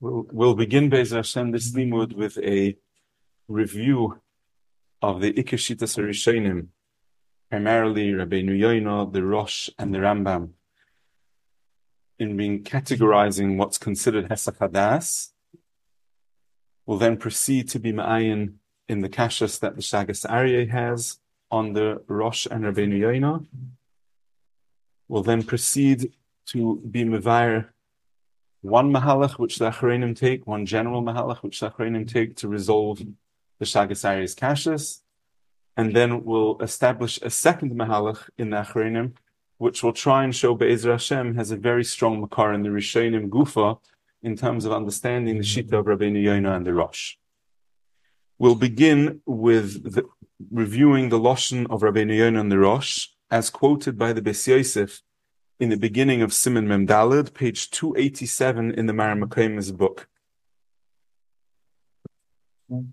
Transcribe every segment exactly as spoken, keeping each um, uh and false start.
We'll, we'll begin, Be'ez Hashem, this limud with a review of the Ikar Shitas HaRishonim, primarily Rabbeinu Yoina, the Rosh, and the Rambam, in being categorizing what's considered Hesach Hadas. We'll then proceed to be Ma'ayin in the Kashas that the Shagas Aryeh has on the Rosh and Rabbeinu Yoina. We'll then proceed to be Mevayer one mahalach which the Achreinim take, one general mahalach which the Achreinim take to resolve the Shagas Aryeh's kashas, and then we'll establish a second mahalach in the Achreinim, which will try and show Be'ezra Hashem has a very strong makar in the Rishonim Gufa in terms of understanding the Shita of Rabbeinu Yoina and the Rosh. We'll begin with the, reviewing the Loshen of Rabbeinu Yoina and the Rosh, as quoted by the Beis Yosef in the beginning of Siman Mem Daled, page two eighty-seven in the Maareh Mekayim's book. And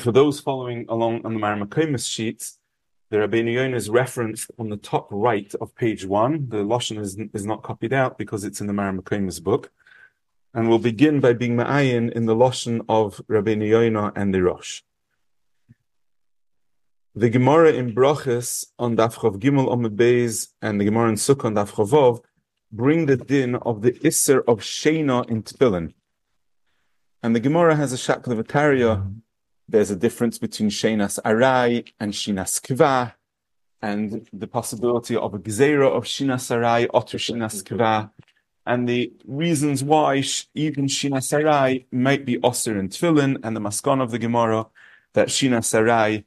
for those following along on the Maareh Mekayim's sheet, the Rabbeinu Yoina is referenced on the top right of page one. The Loshen is, is not copied out because it's in the Maareh Mekayim's book. And we'll begin by being ma'ayin in the Loshen of Rabbeinu Yoina and the Rosh. The Gemara in Brachos on Daf Chof Gimel Amud Beis and the Gemara in Sukkah on Daf Chof Vav bring the din of the Isser of Sheina in Tefillin. And the Gemara has a Shaklevataria. There's a difference between Sheinas Arai and Shinas Kva, and the possibility of a Gzeira of Shinas Arai, Otter Shinas Kva, and the reasons why even Shinas Arai might be Osir in Tefillin, and the Maskon of the Gemara that Shinas Arai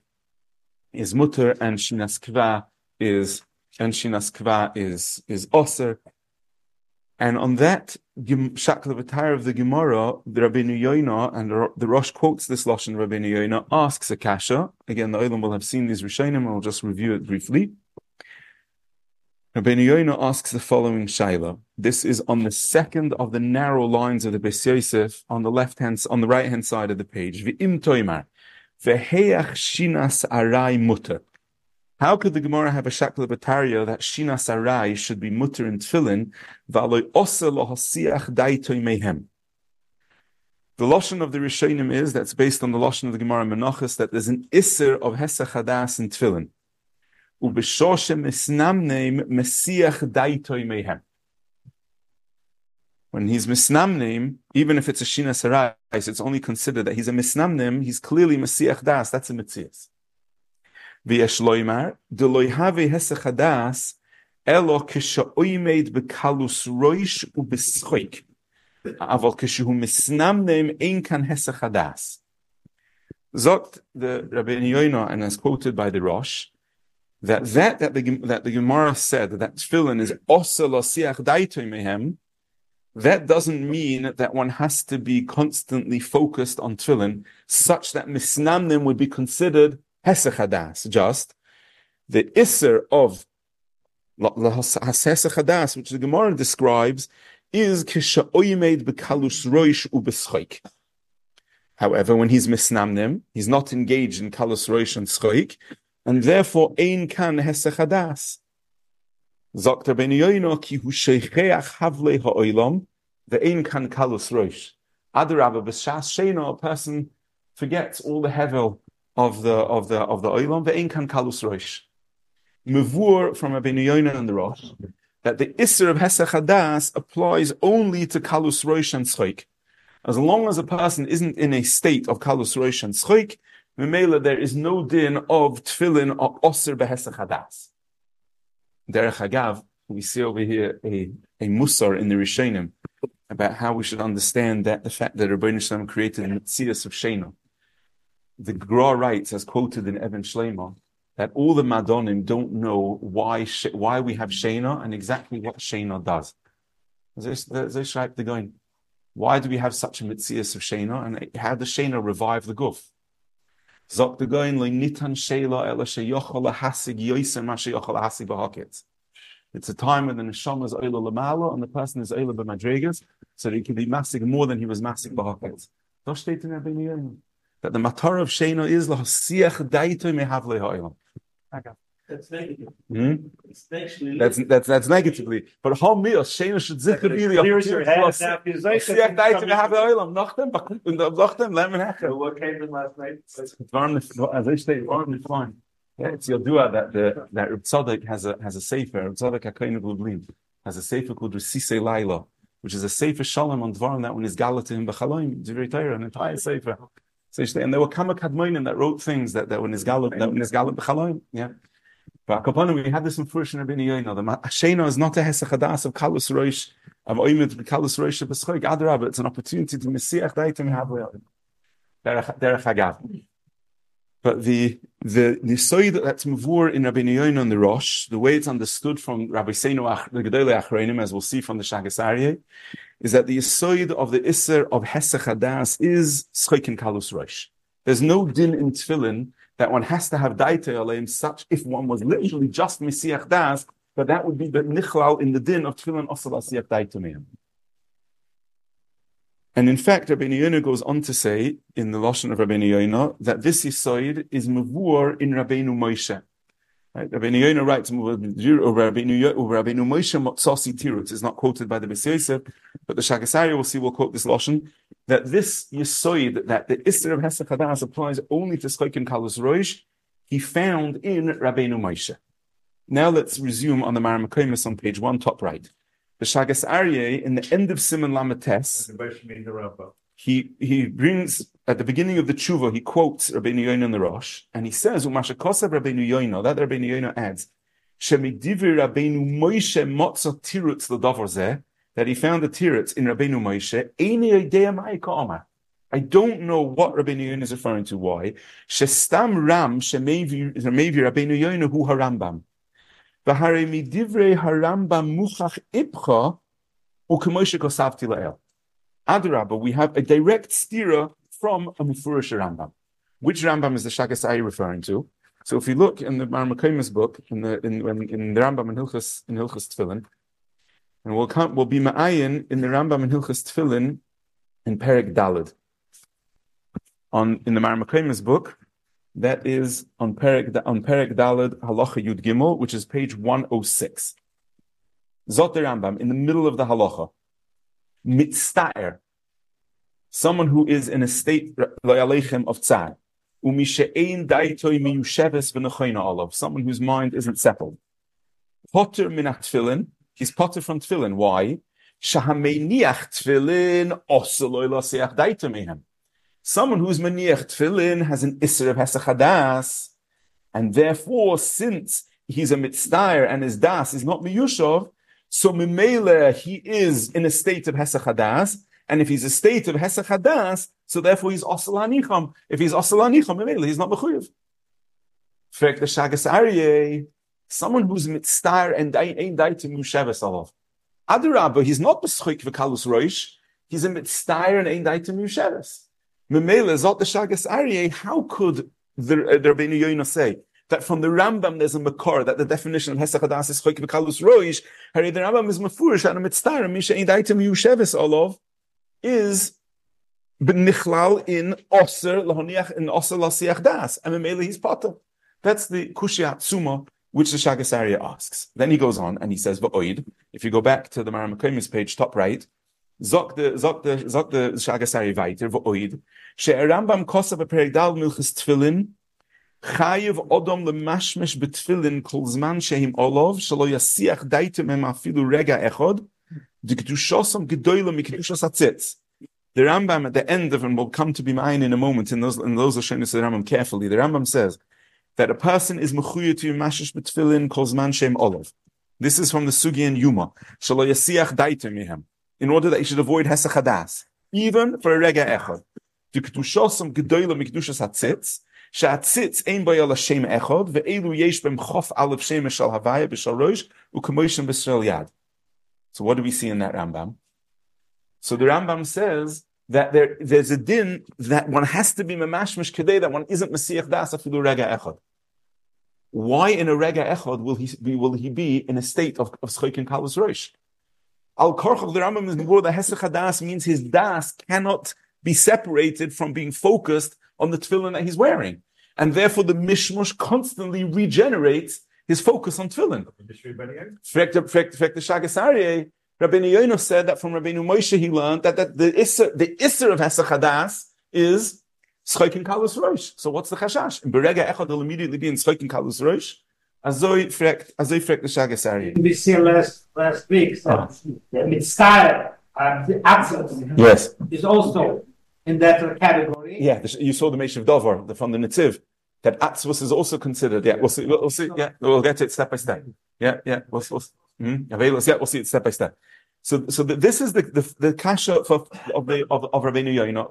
is mutter and Shinas Kva is and Shinas Kva is is Osir. And on that Shaklavatayr of the Gemara, the Rabbeinu Yoina and the Rosh quotes this Lashon. Rabbeinu Yoina asks a kasha. Again, the Olam will have seen these Rishonim, and I'll just review it briefly. Rabbeinu Yoina asks the following shaila. This is on the second of the narrow lines of the Beis Yosef on the left hand, on the right hand side of the page. V'im toimar. V'heyach Shinas Arai mutter. How could the Gemara have a shakla bataria that Shinas Arai should be mutter in Tefillin? V'aloi osa lohasiach daitoi mehem. The Lashon of the Rishonim is, that's based on the Lashon of the Gemara Menachos, that there's an Isser of Hesach Hadas in Tefillin. U'b'shoshem misnamneim mesiach daitoi mehem. When he's misnamnim, even if it's a Shinas Arai, it's only considered that he's a misnamnim, he's clearly Mesiach Das, that's a Metzias. V'yesh loymar, d'loi havei hesach hadas, elo k'sha'oimed b'kalus roish u'b'schoik. Aval k'shehu misnamnim, ein kan hesach hadas. Zogt the Rabbeinu Yoina, and as quoted by the Rosh, that that, that, the, that the Gemara said, that Tefillin is osa lo siach daitoi mehem, that doesn't mean that one has to be constantly focused on Tefillin, such that misnamnim would be considered hesach hadas. Just the Isser of hesach hadas, which the Gemara describes, is k'sha'oimed b'kalus roish u'b'schoik. However, when he's misnamnim, he's not engaged in kalus roish and schoik, and therefore ein kan hesach hadas. Zokter ben Yoina ki hu sheicheach havle ha'olam, the ein kan kalus roish. Adarabba b'shas sheina, a person forgets all the hevel of the of the of the olam, the ein kan kalus roish. Mevur from Rabbeinu Yoina and the Rosh that the Isser of Hesach Hadas applies only to kalus roish and tzchoik. As long as a person isn't in a state of kalus roish and tzchoik, memela there is no din of tefillin or osir b'hesach hadas. Derech Hagav, we see over here a, a Musar in the Rishonim about how we should understand that the fact that Rabbeinu Shalom created the Metzias of Sheina. The Gra writes, as quoted in Eben Shlomo, that all the Madonim don't know why she, why we have Sheina and exactly what Sheina does. They're going, why do we have such a Metzias of Sheina, and how does Sheina revive the Guf? Zok the goin lo nitan sheila ela sheyochol lahasig yoser ma sheyochol lahasig b'haket. It's a time when the neshama is oila lamala and the person is oila b'madregas, so that he can be masig more than he was masig b'haket. That the matar of sheino is lahasiach daito mehavle ha'olam. That's negative. Hmm? It's actually that's that's that's negatively. But how me a shame should zikr really of the what came in last night? As I say, it's fine. It's Yodua that the that Reb Tzadok has a has a sefer. Reb Tzadok HaKohen of Lublin has a sefer called Resisei Laila, which is a sefer shalom on Dvarim that one is Gala to him b'chaloim. It's very tired, an entire sefer. And there were Kama Kadmonim that wrote things that that when is Gala that when is Gala b'chaloim. Yeah. But we had this in Furshin Rabbi Yoina. The Hashanah is not a hesachadas of Kalus Roish of Oymid Kalus Roish of Beschoik Adarab. It's an opportunity to Messiach Daitim Havleil. Derech Hagav. But the the nisoid that's mavur in Rabbi Yoina on the Rosh, the way it's understood from Rabbi Seinu the Gedolei Achronim, as we'll see from the Shagas Aryeh, is that the yisoid of the iser of hesachadas is Schoik and Kalus Roish. There's no din in Tefillin that one has to have daite aleim such if one was literally just Mesiach Das, but that would be the nichlal in the din of Tefillin Osel Asiyach daite meim. And in fact, Rabbi Yoina goes on to say in the Lashon of Rabbi Yoina that this yisoid is mavur in Rabbeinu Moshe. Right? Rabbi Yoina writes Rabbeinu Moshe Motsasi Tirutz. It's not quoted by the Beis Yosef, but the Shagas Aryeh will see will quote this Lashon. That this Yisoid, that the Isser of Hesachadas applies only to Schoik and Kalus Roish, he found in Rabbeinu Moshe. Now let's resume on the Maariv HaKomis on page one, top right. The Shagas Aryeh, in the end of Siman Lametes, he, he brings, at the beginning of the Tshuva, he quotes Rabbeinu Yoina in the Rosh, and he says, Umasha Kosav Rabbeinu Yoina, that Rabbeinu Yoina adds, Shemidivir Rabbeinu Moshe Motza Tirutz L'Davor Zeh, that he found the tirutz in Rabbeinu Moshe, Eini Yodea Mai Ka'amar. I don't know what Rabbeinu Yoina is referring to. Why? Shestam Ram Shemevi Rabbeinu Yoina Hu Harambam. V'harei midivrei Harambam Muchach Ipcha U'kemoshe Kosavti La'el. Adrabah, we have a direct stira from a Mufurish Rambam. Which Rambam is the Shagas Aryeh referring to? So if you look in the Maariv HaKomis book, in the in, in the Rambam in Hilchos in Hilchos Tefillin. And we'll come, we'll be ma'ayin in the Rambam and Hilchos Tefillin in Perek Daled. On in the Maariv HaKomis book, that is on Perek on Perek Daled Halacha Yud Gimel, which is page one oh six. Zot the Rambam in the middle of the halacha, mitzta'er, someone who is in a state loyalechem of tzar, u'mishe'ein daitoy miyusheves v'nechayna olav, someone whose mind isn't settled. Potter minat tefillin. He's potter from tefillin. Why? Someone who's meniach tefillin has an isser of hesachadas, and therefore, since he's a mitzdair and his das is not miyushov, so mimele he is in a state of hesachadas, and if he's a state of hesachadas, so therefore he's osalanicham. If he's osalanicham, mimele he's not mechuyev. Frek the Shagas Aryeh. Someone who's mitztar and ain't died to mushavas alav. Adarabah, he's not b'schoik v'kalus roish. He's a mitztar and ain't died to mushavas. Memele zot the Shagas Aryeh. How could the Rabbeinu Yoina say that from the Rambam there's a makor that the definition of hesachadas is choik v'kalus roish? Hari the Rambam is mafurish and a mitztar and misha ain't died to mushavas alav is b'nichlal in oser lahoniach in oser lasiach das. And memele he's potter. That's the kushya tsuma, which the Shagas Aryeh asks. Then he goes on and he says, "Va'oid." If you go back to the Maariv HaKomis page, top right, zok the zok the zok the Shagas Aryeh weiter va'oid. She'erambam kosav b'perigdal milchus tefillin chayiv odom lemashmesh betfillin kol zman shehim olav shelo yasiach daitem emafilu rega echod dikdushosam gedoyla mikdushos hatzitz. The Rambam at the end of, and we'll come to be mine in a moment. In those in those Lashonos the Rambam carefully. The Rambam says that a person is mechuyah to mashish b'tfillin kol zman shem olav. This is from the Sugya in Yuma. Shelo yasiach daitem mihem, in order that he should avoid hesachadas, even for a rega echad. Dikdushosam gedoyla mikdushas hatzitz. Shatzitz ein bayal hashem echad ve'elu yesh bem chof alav shem shal havaya b'shal roish u'kamoishem b'shal yad. So what do we see in that Rambam? So the Rambam says that there, there's a din that one has to be memashmish kedei, that one isn't Mesiach Das afilu rega echad. Why in a rega echad will he be will he be in a state of of Schoik and Kalus Roish? Al Korchach the Rambam is more the Hesach Das means his das cannot be separated from being focused on the tefillin that he's wearing, and therefore the mishmush constantly regenerates his focus on tefillin. Rabbeinu Yonah said that from Rabbeinu Moshe he learned that, that the Isser the Isser of Hesach Hadas is Schoikin Kalus Rosh. So what's the Chashash? In Berega Echad will immediately be in Schoikin Kalus Rosh. Azoi frekt, azoi frekt the Shagasari. We see last last week, so oh. the mitzvah, uh, the absence, yes, is also in that category. Yeah, the, you saw the Meshav Dover the, from the Netziv that Atzvus is also considered. Yeah, we'll see. We'll see. Yeah, we'll get to it step by step. Yeah, yeah, we'll, we'll, mm-hmm. yeah, we'll see it step by step. So, so the, this is the the, the kasha of of the of, of Rabbeinu Yonah.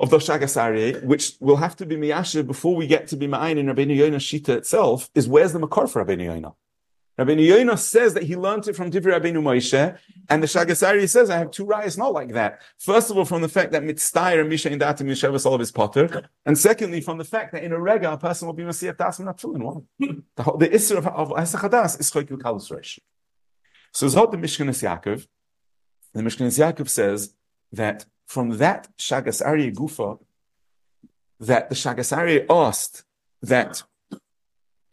Of the Shagasari, which will have to be miyasha before we get to be ma'ayin in Rabbeinu Yonah Shita itself, is where's the makor for Rabbeinu Yonah? Rabbeinu Yonah says that he learned it from Divrei Rabbeinu Moshe, and the Shagasari says, I have two rayas not like that. First of all, from the fact that mitztayr and misha in da'atim yishevus olav is potter, and secondly, from the fact that in a rega, a person will be masiyat das not tefillin one. The, the isser of, of Hesach Hadas is choykil kalus reish. So Zot the Mishkanas Yaakov, the Mishkanas Yaakov says that from that Shagasari Gufa, that the Shagasari asked that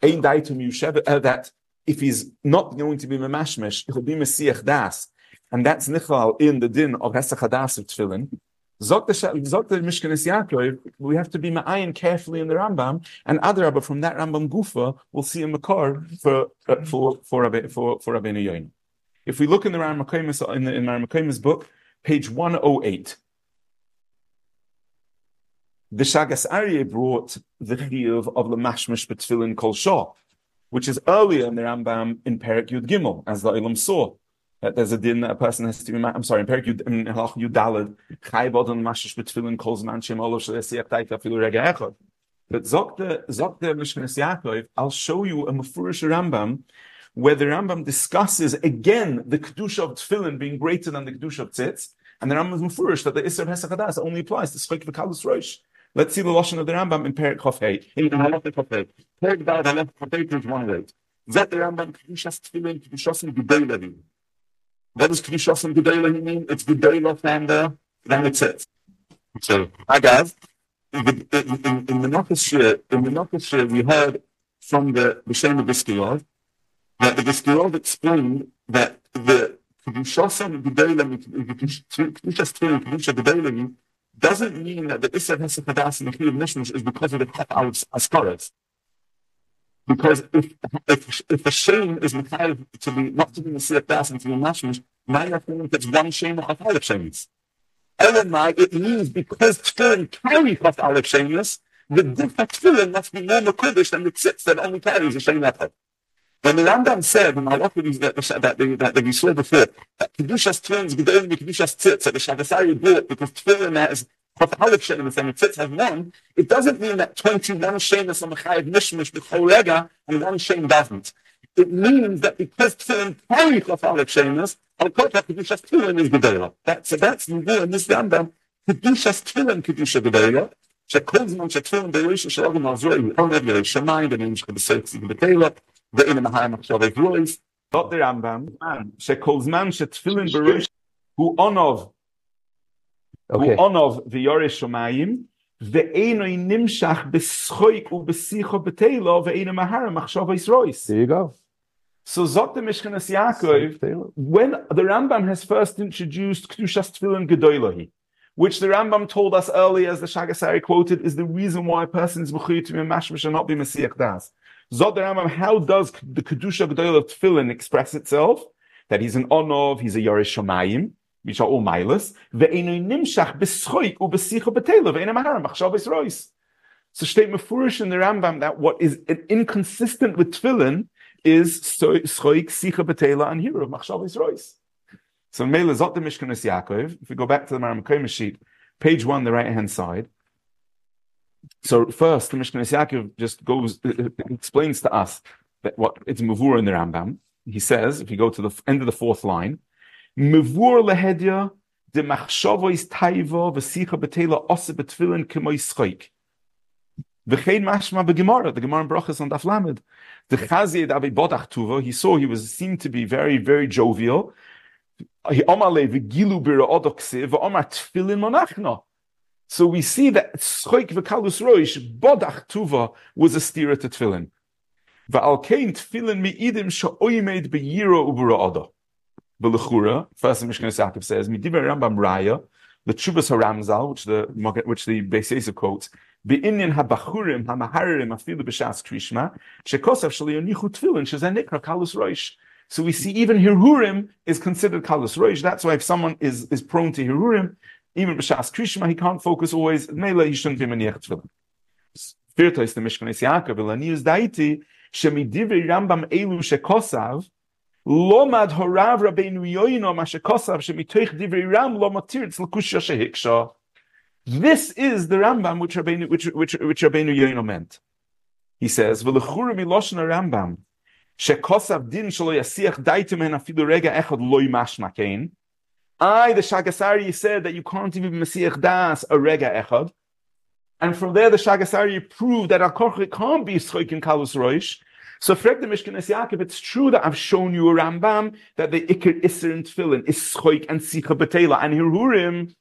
Ein Daitum Yushev, uh, that if he's not going to be Memashmesh, he'll be Mesiach Das, and that's Nichal in the din of Hesach Hadas of Tefillin. Zok the Mishkanas Yaakov, we have to be Ma'ayin carefully in the Rambam, and Adarabah, but from that Rambam Gufa, we'll see a Makor for uh, for for Rabbeinu for, for Yonah. If we look in the Rambam in the in Rambam's book, page one oh eight. The Shagas Aryeh brought the chiyuv of Lemashmash b'tefillin kol shah, which is earlier in the Rambam in Perek Yud Gimel, as the Olam saw that there's a din that a person has to be. I'm sorry, in Perek Yud in Halach Yud Daled, chayav adam Lemashmash b'tefillin kol zman she'malo she'esiach daita afilu rega echad. But zok the zok the Mishkanas Yaakov, I'll show you a mefurish Rambam where the Rambam discusses again the kedusha of tefillin being greater than the kedusha of tzitz, and the Rambam is mefurish that the isser of Hesach Hadas only applies to Schok v'Kalus Rosh. Let's see the lashon of the Rambam in Perek Chofei. In Halach Chofei, Perek Daled Halach Chofei, page one hundred. That the Rambam kedushas tefillin, kedushasim gedolei. That is kedushasim gedolei. It's gedolei than the than the tzitz. So, hi guys. In the Menachos in the Menachos we heard from the B'Shem V'Skiyov that the V'Skiyov explained that the kedushasim gedolei, kedushas tefillin, kedusha gedolei, doesn't mean that the Isser of Hesach Hadas and the Chiyuv Nishmush is because of the Chaf al Askaras. Because if, if, if the shame is Mechayev to be not to be Mesiach Das and to be Nishmush, now you have to think that's one shame that Chaf Aleph shameless. Elamai, it means because Tefillin carry Chaf Aleph shameless, the defect Tefillin must be more Mekiddush than the Tzitz that only carries a shame method. When the Rambam said, and I love these that the that the saw before, that Kedushas Tefillin Gedolim Kedushas Tzitz that the Shagasari bought because Tefillin has Chaf Aleph shameless and the Tzitz have none, it doesn't mean that twenty-one shameless on the Chayav Mishmash the whole Lega and one shame doesn't. It means that because Tefillin carry Chaf Aleph shameless, I'll quote that Kedushas Tefillin is Gedolim. That's so that's the word in this Rambam. Kedushas Tefillin Kedusha Gedolim. Shekol Zman Shetfillin Bereishis Shalom Azroi Oned Yerei Shamayim Benim Shkabasotzi Gedolim. The Rambam, Rambam, who onov, who onov the Yoresh Shomayim, the Einoi Nimshach beschoik u besicho beteilo ve'ena mahara machshava Yisrois. There you go. So Zot the Mishkanas Yaakov, when the Rambam has first introduced Kedushas Tefillin Gedoilohi, which the Rambam told us earlier, as the Shagasari quoted, is the reason why a person is mechuyit to be mashmash and not be Mesiach Das. Zod the Rambam, how does the Kedusha Gedolah of Tefillin express itself? That he's an Onov, he's a Yoresh Shomayim, which are all Milus. Ve'enoi nimshach beschoik u besicho beteilo ve'ena mahara machshav Yisrois. So state mefurish in the Rambam that what is inconsistent with Tefillin is schoik, sicha beteila, and hero of machshav Yisrois. So Meila Zot the Mishkanas Yaakov. If we go back to the Maram HaKoyim sheet, page one, the right hand side. So first, the Mishkanas Yaakov just goes uh, explains to us that what it's mavur in the Rambam. He says, if you go to the end of the fourth line, mavur lehedya de machshava is taiva v'sicha betela osa betfilin k'mo yischoik. V'chein mashma b'gemara. The Gemara in Brachos on Daf Lamed. The Chazi David Bodach Tuva. He saw he was seemed to be very very jovial. He omale v'gilu bira odoksi v'omar tfilin monachna. So we see that Schoik v'Kalus Rosh Bodach Tuva was a stira to Tefillin. Va'alkein tefillin mi'idim she'oimed be'yiro ubura odo. V'lechura, first of Mishkan Yisakov says, Midibar Rambam Raya, the Chubas HaRamzal, which the which the Beis Yosef quotes, be'inyan ha'bachurim ha'maharim afilu b'shas krishma, she'kosav she'le'onichu tefillin she'zanikra kalus roish. So we see even hirurim is considered kalus roish. That's why if someone is, is prone to hirurim, even b'shas krishma, he can't focus always. Mele, he shouldn't be maniach tefillin. Firtois the Mishkan Yisakov, elanius daiti, she'midivar Rambam elu she'kosav, Lomad Horav Rabbeinu Yoino Mashekosav Shemitoich Divrei Ram Lomatir Tzlukushya Shehiksha. This is the Rambam which Rabbeinu which which which Rabbeinu Yoino meant. He says, "V'lechura miloshna Rambam shekosav din shelo yasiach daitim en afilu rega echad loy mashmakein." I, the Shagasari, said that you can't even masiach das a rega echad, and from there the Shagasari proved that Akoche can't be schoikin kalus roish. So, frag the Mishkan Yisakov, it's true that I've shown you a Rambam that the Iker Isser and Tfilin is Schoik and Sikha Batela and Hirurim.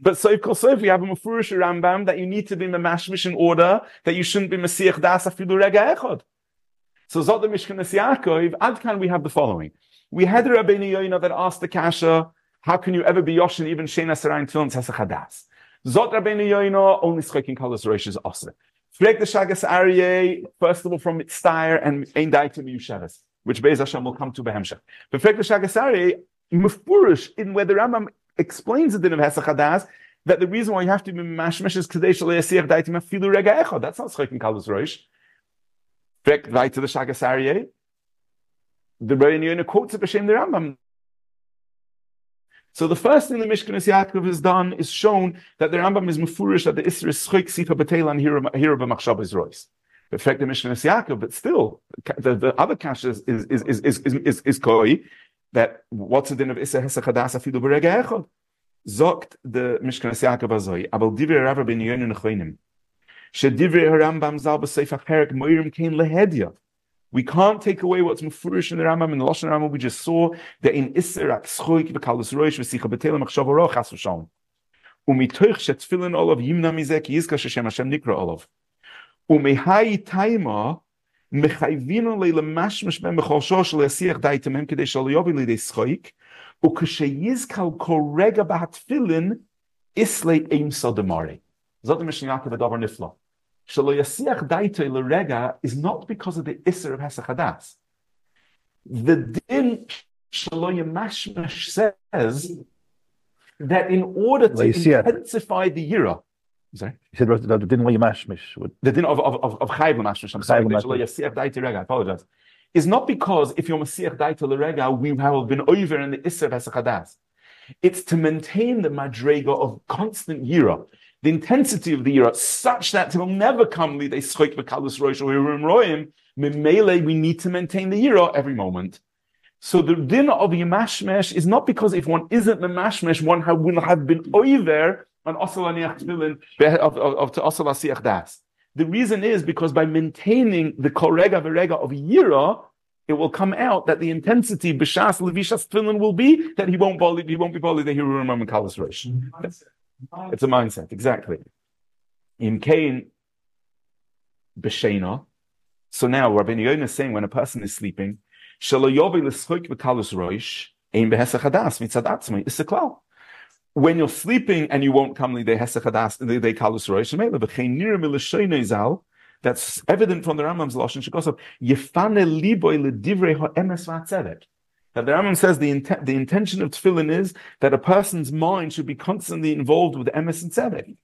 But so, Kol Soif, we have a Mufurish Rambam that you need to be Mamashmish in order, that you shouldn't be Masiach Das Afilu Rega Echad. So, Zot the Mishkan Yisakov, Adkan, we have the following. We had a Rabbeinu Yoina that asked the Kasha, how can you ever be Yoshin, even Shena Sarayin Tfilin Tzasach HaDas? Zot Rabbeinu Yoina, only Schoik in Kalos Rosh is Osir. Frek the Shagas Aryeh, first of all, from Mitztair and Ein Daitim Yushavas, which Be'ez Hashem will come to Behemshach. But Frek the Shagas Aryeh, Mufurish, in where the Rambam explains the din of Hesach HaDas, that the reason why you have to be Mashmesh is Kedei Shalei Yasiach Daitim Afilu Rega Echad. That's not Schek in Kalus Rosh. Frek right to the Shagas Aryeh, the Rabbeinu Yoina quotes it b'shem the Rambam. So the first thing the Mishkan Yisakov has done is shown that the Rambam is mufurish that the Isra is Schik, Sifa, Betel, and Hira B'machshava is Rois. In fact, the Mishkan Yisakov, but still, the, the other Kasha is, is, is, is, is, is, is Koi, that what's the din of Isra, Hesach HaDas, Afidu B'rega Echad? Zogt the Mishkan Yisakov Azoi, Abel Divrei Rav Rabbeinu Yoina Nechoinim, She Divrei HaRambam Zal B'Seif HaPerik Moirim Kein Lehedia. We can't take away what's mufurish in the Rambam. In the Lashon Rambam, we just saw that in Isserak, Schoik, V'Kalus Roish, V'Sicha B'Teilam, Achshavoro, Chas V'Shalom. U'mitoich she'tfilin olav yimna mizek yizka she'shem Hashem nikra olav. U'mehai taima mechayvino le'le mashmash ben b'chol shosh le'asiach daitemem k'dei shaloyovi l'idei schoik u'k'sheyizkal korega b'hatfilin islei eimsa demare. Zot Mishkan Yisakov Adavar Nifla. Shelo yasiach daito l'rega is not because of the iser of Hesach HaDas. The din Shelo Yamashmash says that in order to intensify the yira, sorry, you said the din Yamashmash, the din of of of, of chayv l'mashmash. I'm sorry, Shelo yasiach daito l'rega. I apologize. Is not because if you're masiach daito l'rega, we have been over in the iser of Hesach HaDas. It's to maintain the madrega of constant yira. The intensity of the yira, such that it will never come they schoik v'kalus roish or hirim roim. Memele, we need to maintain the yira every moment. So the din of yamashmesh is not because if one isn't yamashmesh, one will have been over on osel aniach tefillin of of to osel asiach das. The reason is because by maintaining the korega v'rega of yira, it will come out that the intensity b'shas levishas tefillin will be that he won't boli, he won't be boli the hirim roim and kalus roish. It's a mindset, exactly. In Cain, B'Shena. So now, Rabbeinu Yoina is saying when a person is sleeping, when you're sleeping and you won't come l'idei Hesach HaDas, l'idei Kalus Roish, that's evident from the Rambam's Lashon Shekosov, Yefane Liboy L'Divrei Ha'emes V'Hatzedek. That the Rambam says the, inten- the intention of tefillin is that a person's mind should be constantly involved with emes and tzedek.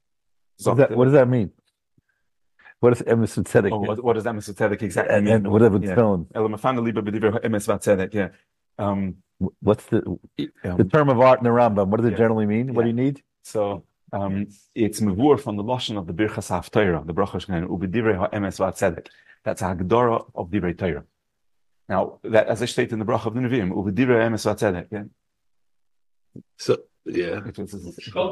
So that, what does that mean? What is emes and tzedek? Oh, what, what does emes and tzedek exactly and, mean? And whatever yeah. tefillin. Yeah. Um, What's the um, the term of art in the Rambam? What does it yeah. generally mean? Yeah. What do you need? So um, it's mavur from the lashon of the Birchas HaFtorah, the Brachos Shnein, u'b'divrei ha'emes v'hatzedek. That's a hagdara of divrei Torah. Now, that as I state in the bracha of the Nevi'im, u'v'divrei ha'emes v'hatzedek, yeah? So, yeah. Shechol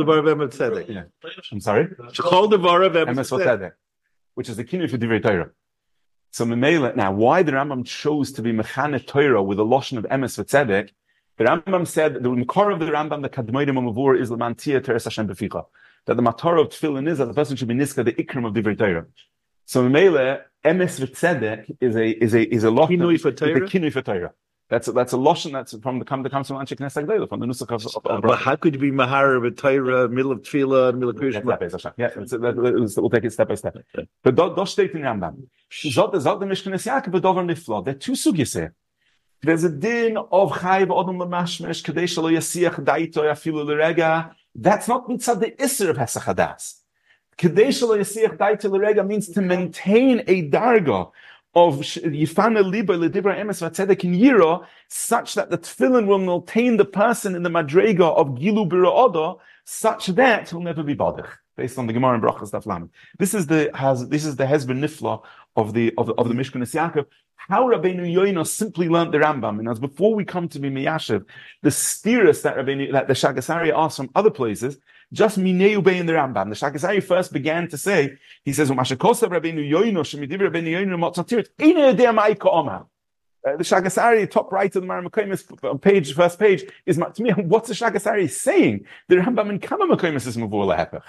devarav emes v'hatzedek. Yeah. I'm sorry? Shechol devarav emes v'hatzedek. Which is the kinyan for divrei Torah. So, Memela, now, why the Rambam chose to be mechane Torah with a loshon of emes v'hatzedek? The Rambam said, the makor of the Rambam, the kadmoidim ha'mavur, is l'mantia teres Hashem b'ficha. That the matar of tefillin is that the person should be niska, the ikram of divrei Torah. So, Memela, Emes v'tzedek is a is a is a loch. Kinui for Torah. Kinui for Torah. That's a, that's a lotion that's from the come that comes from Anshe Knesset Gdeilah, from the Nusach of, of, of uh, But how could you be Mahara with Torah, middle of Tefillah, middle of Krishna? Yeah, we'll take it step by step. But das steht in Rambam. Zot zot the Mishkanes Yaakov dover niflo. There are two sugyas here. There's a din of Chayv Odom Lemashmesh Kadei Shelo Yasiach Daito Yafilu L'Rega. That's not mitzad the iser of Hesach Hadas. Kadei Shelo Yasiach Daito L'Rega means to maintain a darga of Yifana Liba Ledibra Emes Vatzedek in Yiro, such that the tefillin will maintain the person in the madrega of Gilu Bira Odo, such that he'll never be bodich. Based on the Gemara and Brachas Daf Lamed. This is the has this is the Hezber Nifla of the of the of the Mishkanes Yaakov. How Rabbeinu Yoina simply learned the Rambam, and as before we come to be Meyashiv, the steerus that Rabbeinu that the Shagasari asked from other places. Just Mineu Bey in the Rambam. The Shagasari first began to say, he says, "Umashakosav Rabbeinu Yoino Shemidibir Rabbeinu Yoino Matzatirit Ina Yodea Ma'ika Omar." Uh, the Shagasari, top right of the Maram Mekoimus page, first page, is to me. What's the Shagasari saying? The Rambam in Kama Mekoimus is Mavur LaHepach.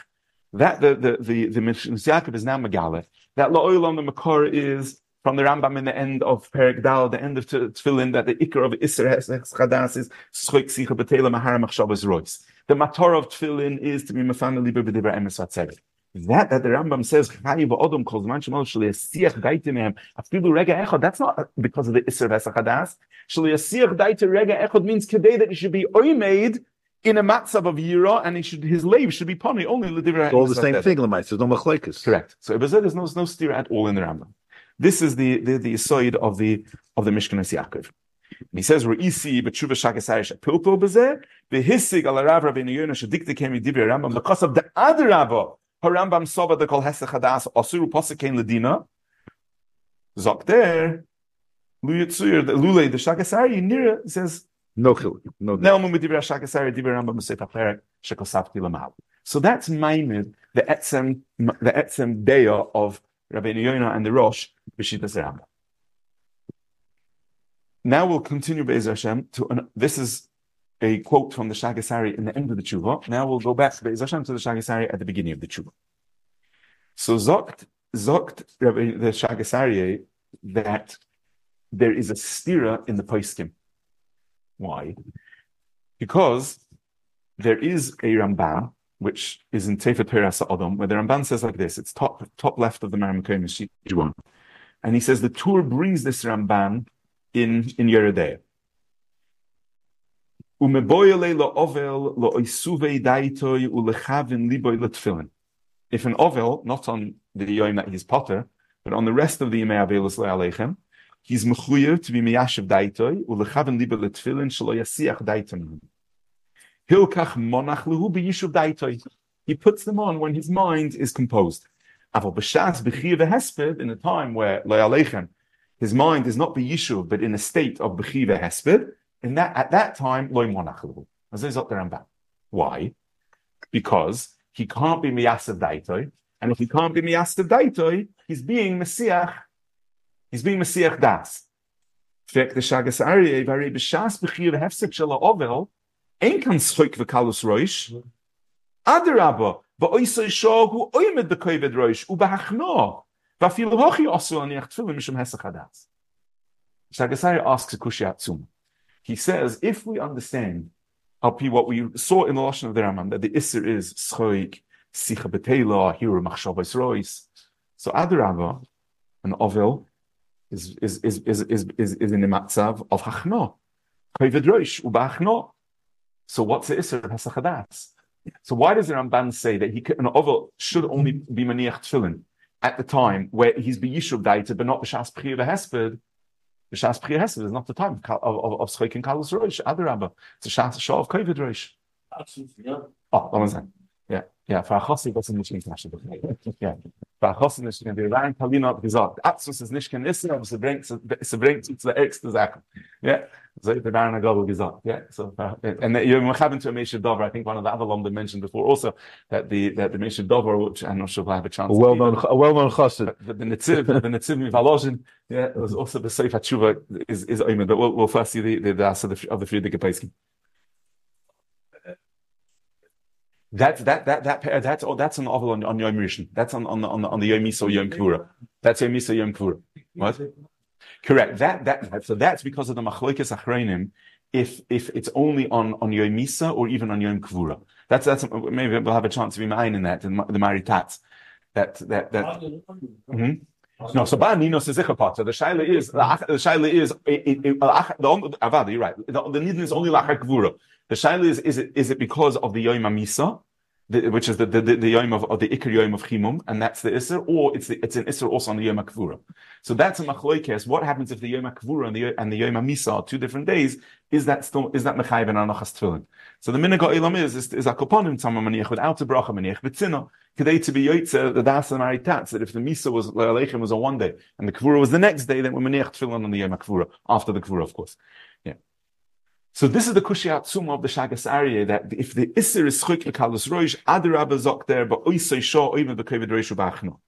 That the the the the Mishkanes Yaakov is now Megalit. That La'olam the Makor is from the Rambam in the end of Perek Dal, the end of Tefillin, that the Iker of Isser Hesach Hadas is Schuk Sicha Betela Mahara Machshavas Rois. The matar of tefillin is to be mefana liber b'dibra emes v'tzedek. That that the Rambam says chayi v'odom kol zman shemal shleisiach daite mehem afilu rega echad. That's not because of the iser v'hesach hadas. Shleisiach daite rega echad means kedei that he should be oimed in a matzav of yira, and he should his lave should be poni only l'dibra. All the same thing, lemay. There's no machlekes. Correct. So there's no no steer at all in the Rambam. This is the the the side of the of the Mishkanes Yaakov. And he says, "Reisi b'tshuva shagasarish apilpo b'zeh b'hissig al Rav Rabbeinu Yoina shedikte kemi dibri Rambam because of the other Rava Harambam sova the kol hesach hadas asuru posikein ledina zokter lu yitzur lule the shagasari nira says no chil no ne'amu b'dibri shagasari dibri Rambam b'seita perek shekosafti lamal." So that's maimed the etzem the etzem deya of Rabbeinu Yoina and the Rosh b'shitas Rambam. Now we'll continue, Be'ez Hashem, to an, this is a quote from the Shagasari in the end of the Tshuva. Now we'll go back, Be'ez Hashem, to the Shagasari at the beginning of the Tshuva. So Zokt, Zokt, the Shagasari, that there is a stira in the Poskim. Why? Because there is a Ramban, which is in Tefer Torah Sa'odom, where the Ramban says like this, it's top top left of the Maram HaKoyim, Yishijwan. And he says, the Tur brings this Ramban in in Yeridea. If an ovel, not on the yoyim that he's potter, but on the rest of the yimei avelus le'alechem, he's mechuyev to be meyashiv daitoy ulechaven libo letfilin shelo yasiach daiton. Hilkach monach lehu beyishuv daitoy. He puts them on when his mind is composed. Avol b'shas b'chir v'hesped, in a time where le'alechem, his mind is not b'yishuv, but in a state of b'chiva hesped. In that, at that time, loy monachlu. As is up the Ramban. Why? Because he can't be miyasav daitoi, and if he can't be miyasav daitoi, he's being messiach. He's being messiach das. Fek the shagas ariye v'arei b'shas b'chiva hefsek shela ovel ein kan schuk v'kalus roish. Adarabba v'oisei shogu oimed b'koyved roish ubahachno. Shagasari asks a kushya atzuma. He says, if we understand what we saw in the Lashon of the Rambam, that the Isser is Schoik, Sicha Betela, Hira Machshavos Rois. So Adarava, an Ovel, is is is is is is is in the matzav of Hachno, Koyved Roish, Uba Hachno. So what's the Isser of Hesach Hadas? So why does the Ramban say that he an Ovel should only be maniach tefillin at the time where he's b'yishuv daita, but not b'shas priya v'hesped? B'shas priya hesped is not the time of of of schreik and kalus roish. Adarabba, it's a shas shah of kovid roish. Absolutely. Yeah. Oh, that was it. Yeah, yeah. For a chassid, that's in the international. Yeah, for a chassid, it's going to be rein kalinot gesagt. Absolut is nicht kein Essen, aber sie bringt sie bringt zu der ersten Sache. Yeah, so the rein a gabel gesagt. Yeah, so and you were having to a Meishav Dover. I think one of the other alumni mentioned before also that the that the Meishav Dover, which I'm not sure if I have a chance. A well known, a well known chassid. The netziv, the netziv mivaloshin. Yeah, was also the Seif Hatshuva is is oimed. But we'll we'll first see the the answer of the Friedrich Kapelski. That's that that that that's oh, that's a novel on, on Yom Rishon. That's on on on, on the Yom Isa Yom Kippur. That's Yom Isa Yom Kippur. What? Correct. That that so that's because of the Machlokes Achronim. If if it's only on on Yom Isa or even on Yom Kippur, that's that's maybe we'll have a chance to be mine in that in the Maritatz. That that that. Mm-hmm. No, so Baal Ninos is Zichapot. So the Shaila is, the Shaila is, Avada, you're right. The, the Nidin is only Lachar Gvura. The Shaila is, is it, is it because of the Yom HaMisa, which is the, the, the, the Yom of, of the Iker Yom of Chimum, and that's the Isser, or it's the, it's an Isser also on the Yom HaKvura. So that's a Machloikes. What happens if the Yom HaKvura and the, and the Yom HaMisa are two different days? Is that still, is that Mechayev and Anachas Tefillin? So the Minhag HaOlam is, is, is Akoponim Tzama Maniach without a Bracha Maniach B'tzino. Today to be Yoitze, the Das and Maritatz, that if the Misa was, Le'aleichem was on one day, and the Kvura was the next day, then we Maniach Tefillin on the Yom HaKvura, after the Kvura, of course. Yeah. So this is the Kushya Atzuma of the Shagas Aryeh, that if the Isser is Chuk L'Kalos Roish, Adarabba Zokter, Ba'oisei Shah, Oiva B'Kovid Roishu B'Achno.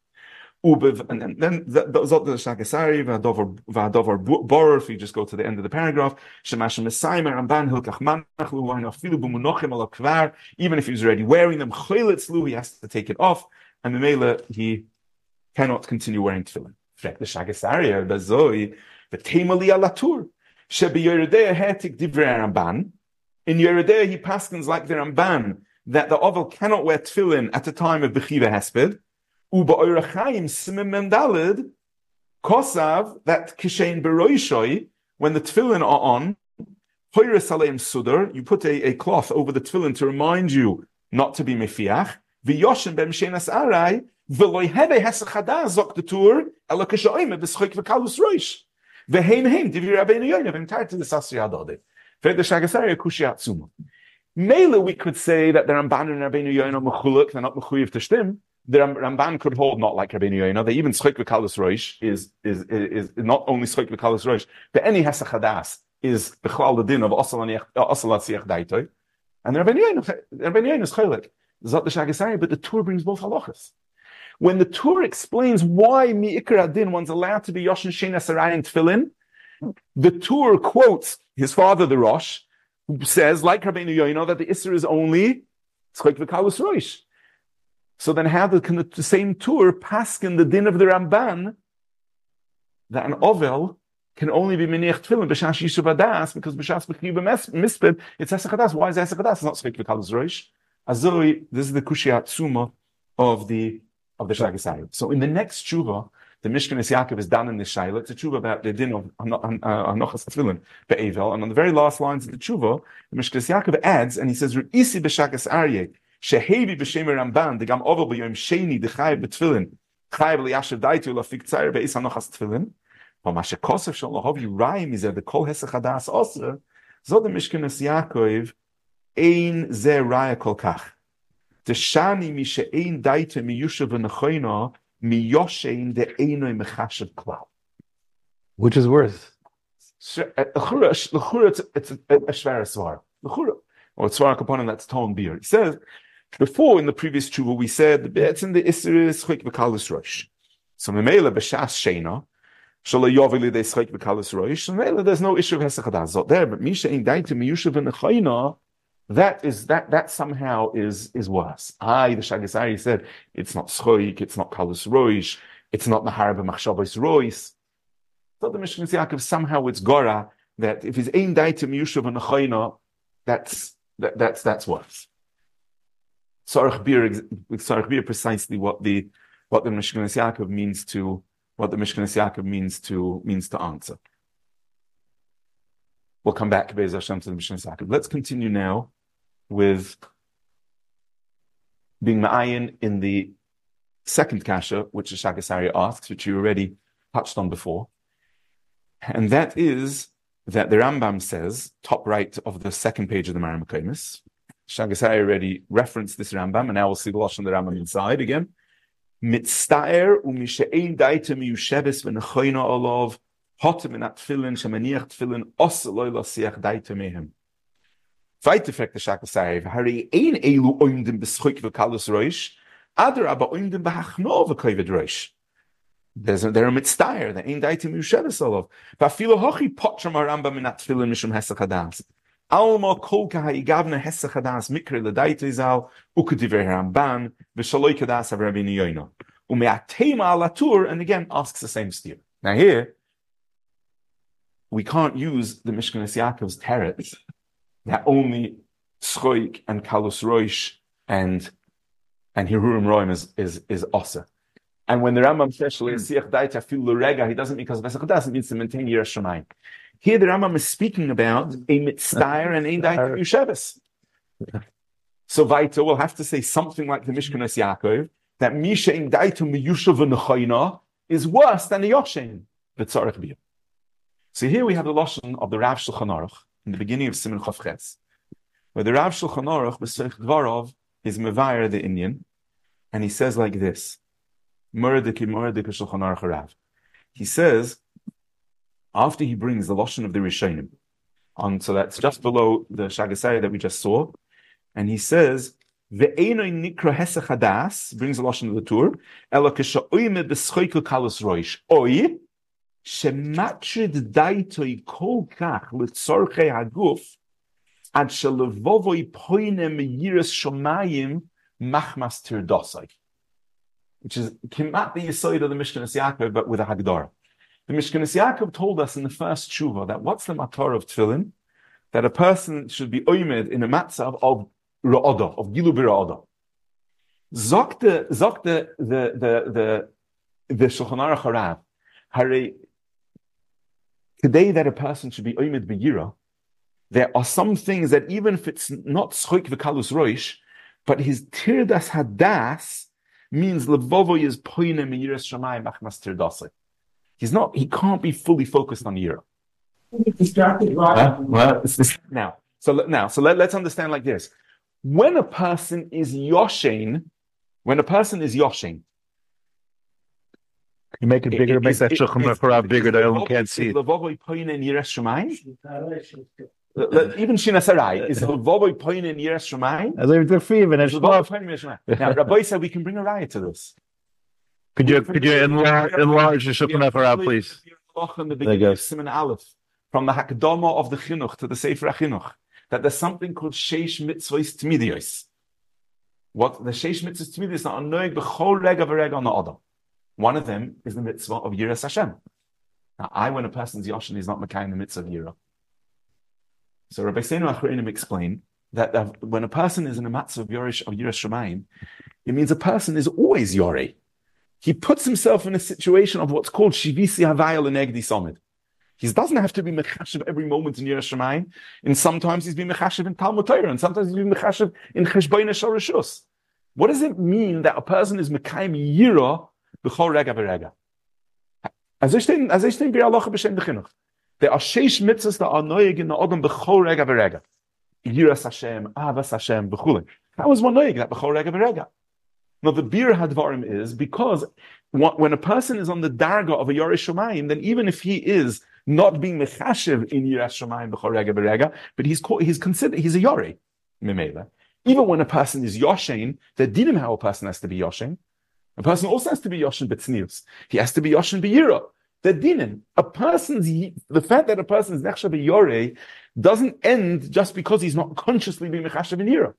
And then the Shagas Aryeh, V'Adovar Borer, if you just go to the end of the paragraph, Shemash Mesayim, Ramban, Hilkach Manach, Luhain, Afilu B'Munochim, Al Akvar, even if he's already wearing them, Choylitz Lu, he has to take it off, and Mimela, he cannot continue wearing Tefillin. In fact, the Shagas Aryeh, Bazoi, V'Teima Li Alatur. In Yeridea, he paskins like the Ramban that the Oval cannot wear tefillin at the time of Bechiva Hesped. Uba Oirachayim Simim Mendalid Kosav that Kishain Beroishoi, when the tefillin are on, Hoyres Aleim Sudar, you put a, a cloth over the tefillin to remind you not to be Mefiach. V'yoshin B'mshenas Arai V'loihebe Hesachada Zok the Tur Elokeshoim B'schik V'Kalus Roish. The Hain Hain, Divir Rabbeinu Yoinav, I'm tired to the Sasri Adode. Fed the Shagas Aryeh Kushya Atzuma. Mela, we could say that the Ramban and Rabbeinu Yoinav Mechuluk, they're not Mechuyev Teshtim. The Ramban could hold not like Rabbeinu Yoinav. They even Schik V'Kalos Roish is, is, is, is not only Schik V'Kalos Roish, but any Hesachadas is Bechlal the Din of Osal Atziach Daitoi. And the Rabbeinu Yoinav is Cholik. Zot the Shagas Aryeh, but the Tur brings both halachas. When the Torah explains why Mi'ikar Adin one's allowed to be Yoshin Shein Asarai and Tefillin, the Torah quotes his father, the Rosh, who says, like Rabbeinu Yoino, that the Isser is only Tzchik V'Kalos Roish. So then how can the, the same Torah paskin the din of the Ramban that an Ovel can only be Miniach Tefillin, B'Shas Yishuv Adas, because B'Shas B'Chiv Mispid, it's Hesach Adas. Why is Hesach Adas? It's not Tzchik V'Kalos Roish. Azoi, this is the Kushya Atzuma of the Of the Shagas Aryeh. So in the next tshuva, the Mishkan is Yaakov is done in the Shaila. It's a tshuva about the din of Anochas Tefillin be'Evel. And on the very last lines of the tshuva, the Mishkan is Yaakov adds, and he says, "Re'isi b'Shagas Aryeh shehevi b'Shem Ramban the Gam Ovel b'Yom Sheni d'Chayev b'Tefillin Chayev li'Yashiv Daitu la'Fik Tzair be'Is Anochas Tefillin." But Mashe Kosev Shalahavi Rayim is that the Kol Hesach Hadas Oser. So the Mishkan is Yaakov Ein Ze Raya Kol Kach. The Shani Misha Ein Daita Miyusha V'Nechoina Miyoshein De'enoi Mechashav Klal. Which is worse? L'chura, it's a shvara svar. L'chura, or svar kaponim, that's tone beer. He says, before in the previous tshuva, we said, it's in the Isser Schik V'Kalos Roish. So Memela B'Shas Sheina, Shala Yovili De Schik V'Kalos Roish, Memela, there's no issue of Hesach Hadas there, but Misha Ein Daita Miyusha V'Nechoina, That is that that somehow is is worse. I the Shagas Aryeh said it's not schoik, it's not Kalos Roish, it's not Mahar b'Machshavos Roish. So the Mishkan Yaakov somehow it's Gora that if he's ein daitim Yushuv and Achayna, that's that, that's that's worse. Sarach Bir with Sarach Bir precisely what the what the Mishkan Yaakov means to what the Mishkan Yaakov means to means to answer. We'll come back Be'ez Hashem to the Mishkan Yaakov. Let's continue now with being ma'ayin in the second kasha, which the Shagas Aryeh asks, which you already touched on before. And that is that the Rambam says, top right of the second page of the Maariv HaKomis. Shagas Aryeh already referenced this Rambam, and now we'll see the Lashon of the Rambam inside again. Mitzta'er u'mishe'ein daitem yusheves v'nechoina olav Hotminat Tfilin, Shamaniach Tfilin, Osloila Siach Daita Mehem. Weiterfragt der Shagas Aryeh, Hari ein Elu Oimden Beschuk V'Kalos Roish, Adar aber Oimden B'Hachno V'Kovid Roish. There's a, there are mitzdair, the Ein Daitim Yusheves Olav. V'afilo Hochi Potram HaRambam Minat Tfilin Mishum Hesach Hadas. Alma kolka ha'igavna hessechadas mikre l'daitizal ukudivir Ramban v'shaloikadas Rabbeinu Yonah ume'atema alatur, and again asks the same steer. Now here, we can't use the Mishkan es Yaakov's teretz that only Schoik and Kalus Roish and and Hirurim Roim is is is Osa. And when the Rambam says Siach Daita Fil Lurega, he doesn't mean because of Vesachadas, it means to maintain Yiras Shamayim. Here the Rambam is speaking about a mitzdair and a Daita Yushavas. So Vaita will have to say something like the Mishkan es Yaakov, that Misha in Daita Meyushav V'Nechoyna is worse than a Yoshin V'Tzorech Biyah. So here we have the lashon of the Rav Shulchan Aruch in the beginning of Siman Chof Ches, where the Rav Shulchan Aruch b'Seich Dvarov is mevayer the Indian, and he says like this: Muradiki Muradiki Shulchan Aruch Rav. He says after he brings the lashon of the Rishonim, on so that's just below the Shagasari that we just saw, and he says ve'enoi nikra hesach hadas, brings the lashon of the Tur ela kisha oime b'schoikel kalus roish oi. Shematrid daitoi kol kach litzorchei haguf ad shelevovoi poinem yiras shomayim machmas tirdosai, which is kimat the yisoid of the Mishkan es Yaakov, but with a hagdara. The Mishkan es Yaakov told us in the first tshuva that what's the matar of tefillin, that a person should be oimed in a matzav of ra'odah, of gilu bira'odah. Zokte zokte the the the the Shulchan Aruch harav. Hare, today that a person should be oimid b'yira, there are some things that even if it's not schoik v'kalus roish, but his tirdas hadas means levovo is poine miyiras shamayim achmas tirdase. He's not. He can't be fully focused on yira. Huh? Well, now, so now, so let, let's understand like this: when a person is yoshin, when a person is yoshin. You make it bigger, it, it, make that Shulchan Aruch Rav bigger, that everyone can't see it. Even Shina Sarai is Levovoi Poinen Yiras Shamayim. Now, Rabbi said we can bring a riot to this. Could you could you enlarge enlarge the Shulchan Aruch Rav, please? There goes. From the Hakdama of the Chinuch to the Sefer HaChinuch, that there's something called Sheish Mitzvos Tmidiyos. What the Sheish Mitzvos Tmidiyos are noeg b'chol rega v'rega on the Adam. One of them is the mitzvah of Yiras Hashem. Now, I, when a person's Yoshin, is not Makai in the mitzvah of Yira. So Rabbi Seinu Achreinim explained that uh, when a person is in a mitzvah of Yiras of Yiras Shamayim, it means a person is always Yori. He puts himself in a situation of what's called Shivisi Havayel and Egdi Somid. He doesn't have to be Mechashiv every moment in Yiras Shamayim, and sometimes he's being Mechashiv in Talmud Torah, and sometimes he's being Mechashiv in Cheshbon HaShoreshus. What does it mean that a person is Mekayim Yira? There are sheish mitzvahs that are noyeg in the odom b'chol rega v'rega. Yiras Hashem, Avas Hashem, b'chulin. That was one noyeg, that b'chol rega v'rega. Now the bir hadvarim is because when a person is on the darga of a Yoresh Shomayim, then even if he is not being mechashiv in Yiras Shomayim b'chol rega v'rega, but he's called, he's considered he's a Yorei memela. Even when a person is yoshein, the dinim how a person has to be yoshein. A person also has to be Yoshin B'tznius. He has to be Yoshin B'yira. The dinin. A person's, the fact that a person's Nechsha B'yorei doesn't end just because he's not consciously being Mechasha B'yira.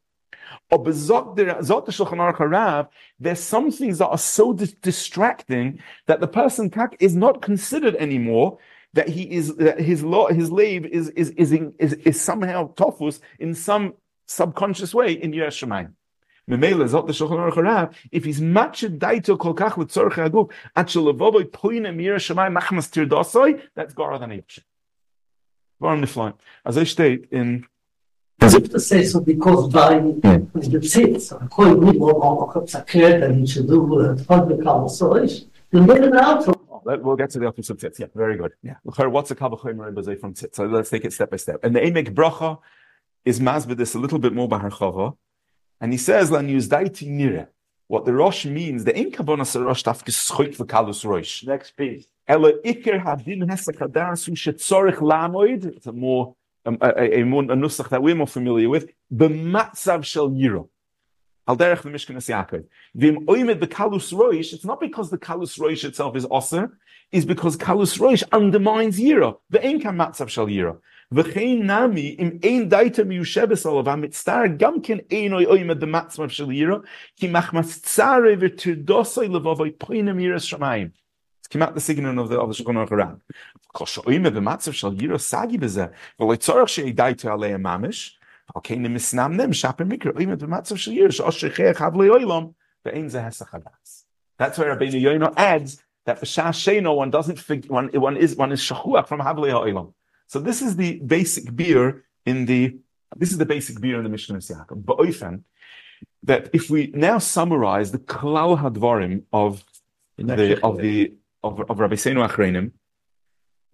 Or B'zot Zot Shulchan Aruch Harav, there's some things that are so dis- distracting that the person tak is not considered anymore, that he is, that his lo- his lave is, is, is, in, is, is somehow tofus in some subconscious way in Yiras Shamayim. If he's matched daito kol kach letzorch haguf at shelevovoi poinem yiras shamayim machmas tirdasoi, that's garer than a yoshin. Garer niflaim. As I state in. As if to say so, because by the tzitz, the kohen nivol ha'achab sakir that he should do the tefillah kalosorish. The middle out. We'll get to the opposite of tzitz. Yeah, very good. Yeah, what's a kavah choyim rebbezei from tzitz? So let's take it step by step. And the emek bracha is masbid this a little bit more by harchava. And he says, "La niyuzdaiti nira." What the Rosh means, the ain't kavonas Rosh tafkis schoik v'kalus Rosh. Next piece. Ela iker hadin hesakadas who shetzorich lamoid. It's a more um, a, a more a nusach that we're more familiar with. B'matzav shel yiro. Al derech the Mishkan es Yaakov. V'im oimed v'kalus Rosh. It's not because the kalus Rosh itself is osir. It's because kalus Rosh undermines yiro. The ain't matzav shel yiro. V'chein nami im ein daita miyushabes alav hamitztar gamken einoi oimed b'matzmav shel yira ki machmas tzarei v'tirdosoi levavoi poinem yiras shamayim. Came out the sign of the of the Shulchan Aruch. Because oim b'matzav shel yira sagi b'zeh v'lo tzorach she'daita alei mamish. Okay, the misnam them shapim mikra oim b'matzav shel yira she'oshchei chavlei oilam ve'ein zeh hasachadas. That's where Rabbeinu Yoino adds that for Shasheno one doesn't fig- one one is one is shachuach from Havlei Ha'ilam. So this is the basic beer in the this is the basic beer in the Mishnah of Siakim. But often that if we now summarize the klal hadvarim of the of the of of Rabbeinu Achreinim,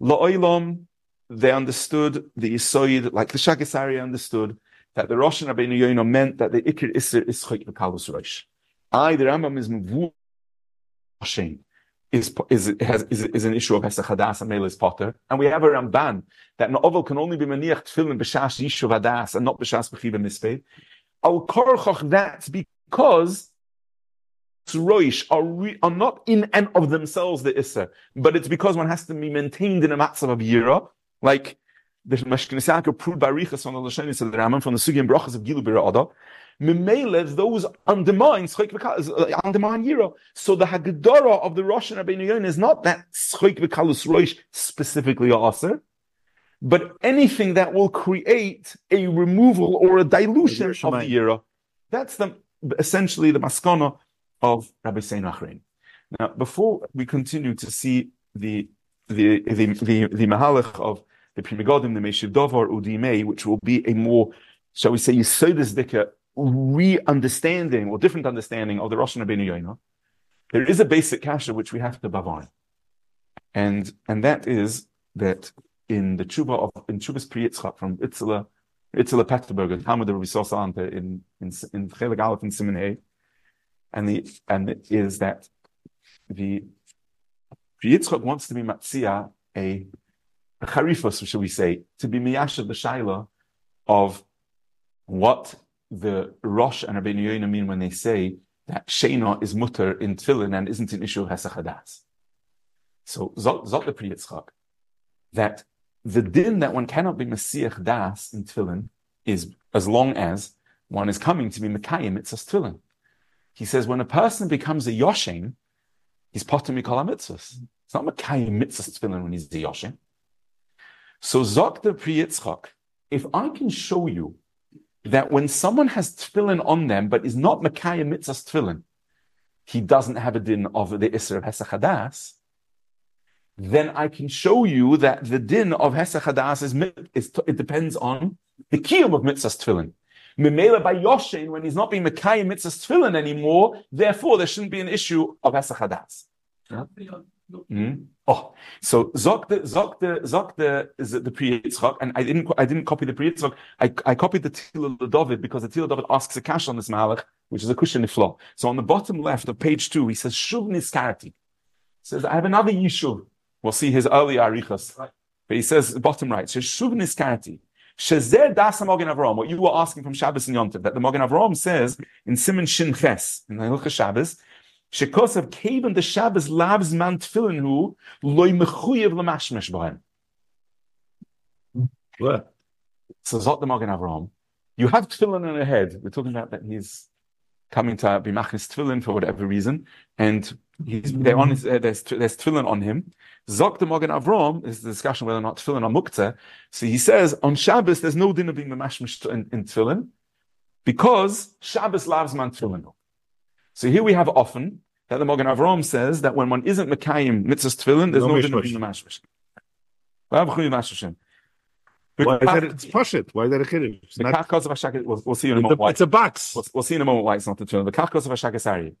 La'olam they understood the Yisoid like the Shagasari understood that the Rosh and Rabbeinu Yoino meant that the Ikir Isser is Chayk V'Kalus Rosh. I the Rambam is Mvu. Shame is is has is, is an issue of Hesach Hadas and Melis Potter, and we have a Ramban that an oval can only be maniach tefillin b'shas yishuv hadas and not b'shas b'chiva mispeh. Al korchach, that's because roish are re, are not in and of themselves the isser, but it's because one has to be maintained in a matzav of yira, like the Mashkinesiak proved by Riches on the Lashonis of the Rambam from the Sugim Brachas of Gilu B'Ra'ada. Memelev, those undermine undermine Yira. So the Hagdara of the Rosh and Rabbeinu Yoina is not that Schik V'Kalus Rosh specifically Aser, but anything that will create a removal or a dilution of the Yira. That's the essentially the maskana of Rabbi Sein Achrein. Now, before we continue to see the the the the, the Mahalach of the Primogodim, the Meishiv Dovar, Udimei, which will be a more, shall we say, Yisodis Dika, re-understanding or different understanding of the Rosh Rabbeinu Yoina, there is a basic kasha which we have to bavar, and and that is that in the tshuva of in Tshuvas Pri Yitzchak from Itzela Itzela Petterberger, Talmud Rabbi Sosanta in in in Chelik Aleph and Siman Hey, and the and it is that the Pri Yitzchak wants to be matzia a charifos, shall we say, to be miyasha the shaila of what the Rosh and Rabbeinu Yoina mean when they say that Sheina is mutter in Tefillin and isn't an issue of Hesach Hadas. So Zot the Pri Yitzchak, that the din that one cannot be Masiach Das in Tefillin is as long as one is coming to be Mekayim Mitzvahs Tefillin. He says when a person becomes a Yoshin, he's Poter Mikol HaMitzvahs. It's not Mekayim Mitzvahs Tefillin when he's a Yoshin. So Zot the Pri Yitzchak, if I can show you that when someone has tefillin on them but is not Mekayem Mitzvahs tefillin, he doesn't have a din of the Isser of Hesach Hadas, then I can show you that the din of Hesach Hadas is, is it depends on the kiyum of Mitzvahs tefillin. Memela by Yoshin, when he's not being Mekayem Mitzvahs tefillin anymore, therefore there shouldn't be an issue of Hesach Hadas. Huh? Mm-hmm. Oh, so Zok the Zok the Zok the is the Pri Yitzchak, and I didn't I didn't copy the Pri Yitzchak. I I copied the Tila David because the Tila David asks a kasha on this malach, which is a kusha niflo. So on the bottom left of page two, he says Shuv Niskarti. He says I have another yishuv. We'll see his early arichas, right. But he says bottom right says Shuv Niskarti. Shezer Das Mogen Avraham. What you were asking from Shabbos and Yom Tov, that the Mogen Avraham says in Siman Shin Ches in the Hilchah Shabbos. Shekosav Kaven the Shabbos labs man tefillin hu loy mechuyev lemashmesh b'hem. What? So Zot the Magen Avraham, you have tefillin on your head. We're talking about that he's coming to be machnis tefillin for whatever reason, and he's they're on his, uh, there's there's tefillin on him. Zot the Magen Avraham is the discussion whether or not tefillin are muktzeh. So he says on Shabbos there's no din of being mashmesh in, in tefillin because Shabbos labs man tefillin hu. So here we have often that the Magen Avraham says that when one isn't Mekayim Mitzvahs Tefillin, there's no, no din of being a mashmash. Why is that it's Pashit? Why is that a chiddush? It's the Karkos of Hashak, we'll, we'll see in a moment. It's a box. We'll, we'll see in a moment why it's not the Tefillin. The Karkos of Hashak is Ari.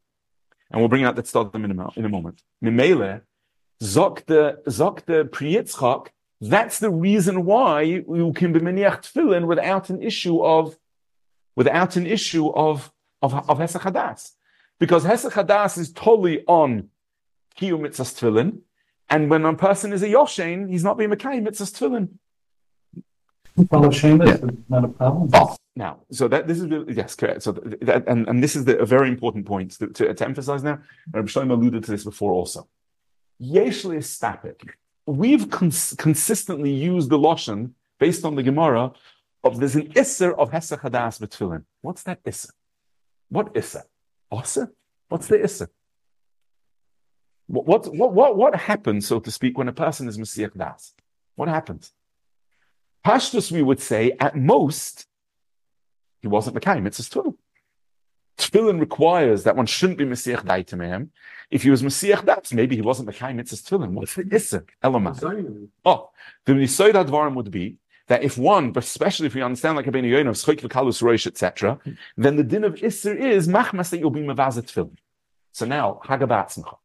And we'll bring out that Stodom in a, in a moment. Mimele, Zok the, Zok the Pri Yitzchak, that's the reason why you can be Meniach Tefillin without an issue of, without an issue of, of, of Hesach Hadas. Because Hesach Hadas is totally on Kiyum Mitzvahs Tefillin, and when a person is a Yoshein, he's not being Mekayim Mitzvahs Tefillin. Well, shame is yeah. Not a problem. Oh, now, so that this is yes, correct. So that, and and this is the, a very important point to, to, to emphasize now. Rabbi Shlomo alluded to this before also. Yesh le'estapik. We've cons- consistently used the Loshen based on the Gemara, of there's an Isser of Hesach Hadas B'Tfilin. What's that Isser? What Isser? Osser? What's the Isser? What, what, what, what, what happens, so to speak, when a person is Mesiach Das? What happens? Pashtus, we would say, at most, he wasn't Mekayim, it's his Tefillin. Tefillin requires that one shouldn't be Mesiach Daitamehem. If he was Mesiach Das, maybe he wasn't Mekayim, it's his Tefillin. What's the Isser? Elamai. Oh, the Nisoid Advarim would be that if one, but especially if we understand like a Bnei Yonah, Schok V'Kalus Roish, et cetera, then the din of Isser is Machmas that you'll be Mevazet Tefillin. So now, Hagabat Simcha.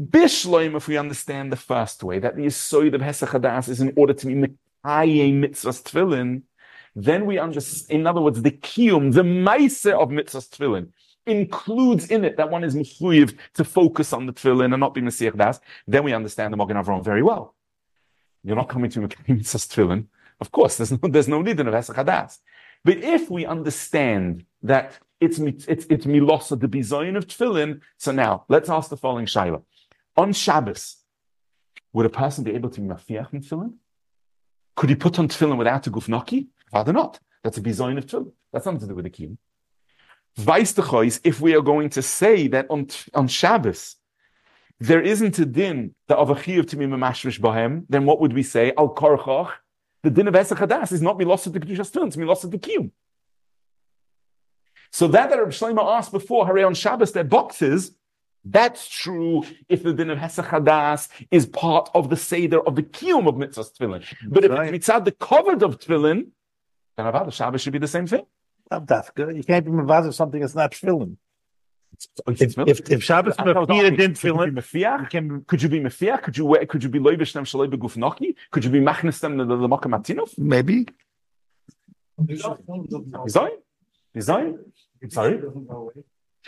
Bishloim, if we understand the first way, that the Yisoid of Hesach Hadas is in order to be Mekayim Mitzvahs Tefillin, then we understand, in other words, the Kiyum, the Meiser of Mitzvahs Tefillin, includes in it that one is Mechuyiv to focus on the Tefillin and not be Mesiach Hadas. Then we understand the Magen Avraham very well. You're not coming to Mekayim Mitzvahs Tefillin. Of course, there's no, there's no need in Hesach Hadas. But if we understand that it's it's it's Milosa, the Bizoyin of Tefillin, so now, let's ask the following Shaila. On Shabbos, would a person be able to be mafiach in tefillin? Could he put on tefillin without a gufnaki? Rather not. That's a bizoin of tefillin. That's nothing to do with the kiyum. Vaistechois, if we are going to say that on on Shabbos there isn't a din that of a chiyuv to be mamashvish bohem, then what would we say? Al korchach, the din of Hesach Hadas is not milosa de kedushas tefillin, it's milosa de kiyum. So that that Reb Shlomo asked before, hare on Shabbos their boxes. That's true if the din of Hesach Hadas is part of the Seder of the Kiyum of Mitzvah's Tefillin. But that's if right. It's mitzad the covered of Tefillin, then Avad Shabbos should be the same thing. You can't be Mavaz of something that's not Tefillin. If, if, if Shabbos Mavir didn't Tefillin, could you be Mefiach? Could you wear, could you be Loibishnem Shalei Begufnoki? Could you be Machnestem the Makam Atinov? Maybe. Design? Design? Sorry?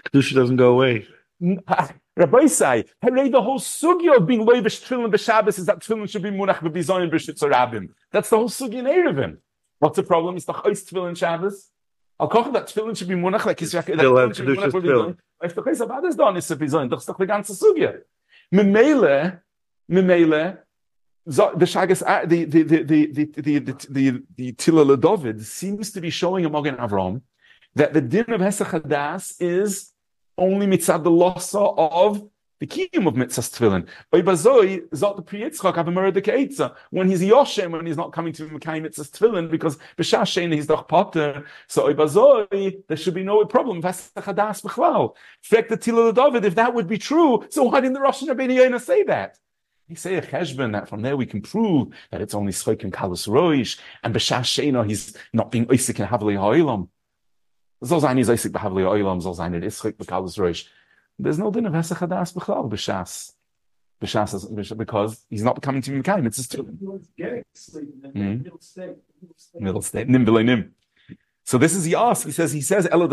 Kedusha doesn't go away. Rabbi say, hey, the whole sugya of being loyvish tefillin b'Shabbos is that tefillin should be munach b'bizoyin b'shitz rabim. That's the whole sugya in Erevin. What's the problem? It's the chayis tefillin Shabbos. Al koch that tefillin should be munach like his jacket. Still have kedusha tefillin. If the chayis abad is done, it's a bizoyin. That's the ganze sugya. Memele, memele. The Shagas, the the the the the the the Tila LeDovid seems to be showing a Magen Avraham that the din of Hesach Hadas is only mitzad the lossa of the kiyum of mitzvahs tefillin. Oibazoi zot the priyitzchak avemara dekeitza when he's yoshem, when he's not coming to mekayim mitzvahs tefillin because b'shashein he's doch potter. So oibazoi there should be no problem. Hesach Hadas b'chlal. Frek the Tila LeDovid. If that would be true, so why didn't the Rosh Hashanah Bnei Yonah say that? He say a cheshbon that from there we can prove that it's only schok and kalus roish and b'shashein he's not being oisik and havli ha'ilam. There's no din of Hesach Hadas b'chlal b'shas, b'shas because he's not coming to mekayim. It's his tefillin. Middle state, nim v'lo nim. So this is he asks. He says he says He says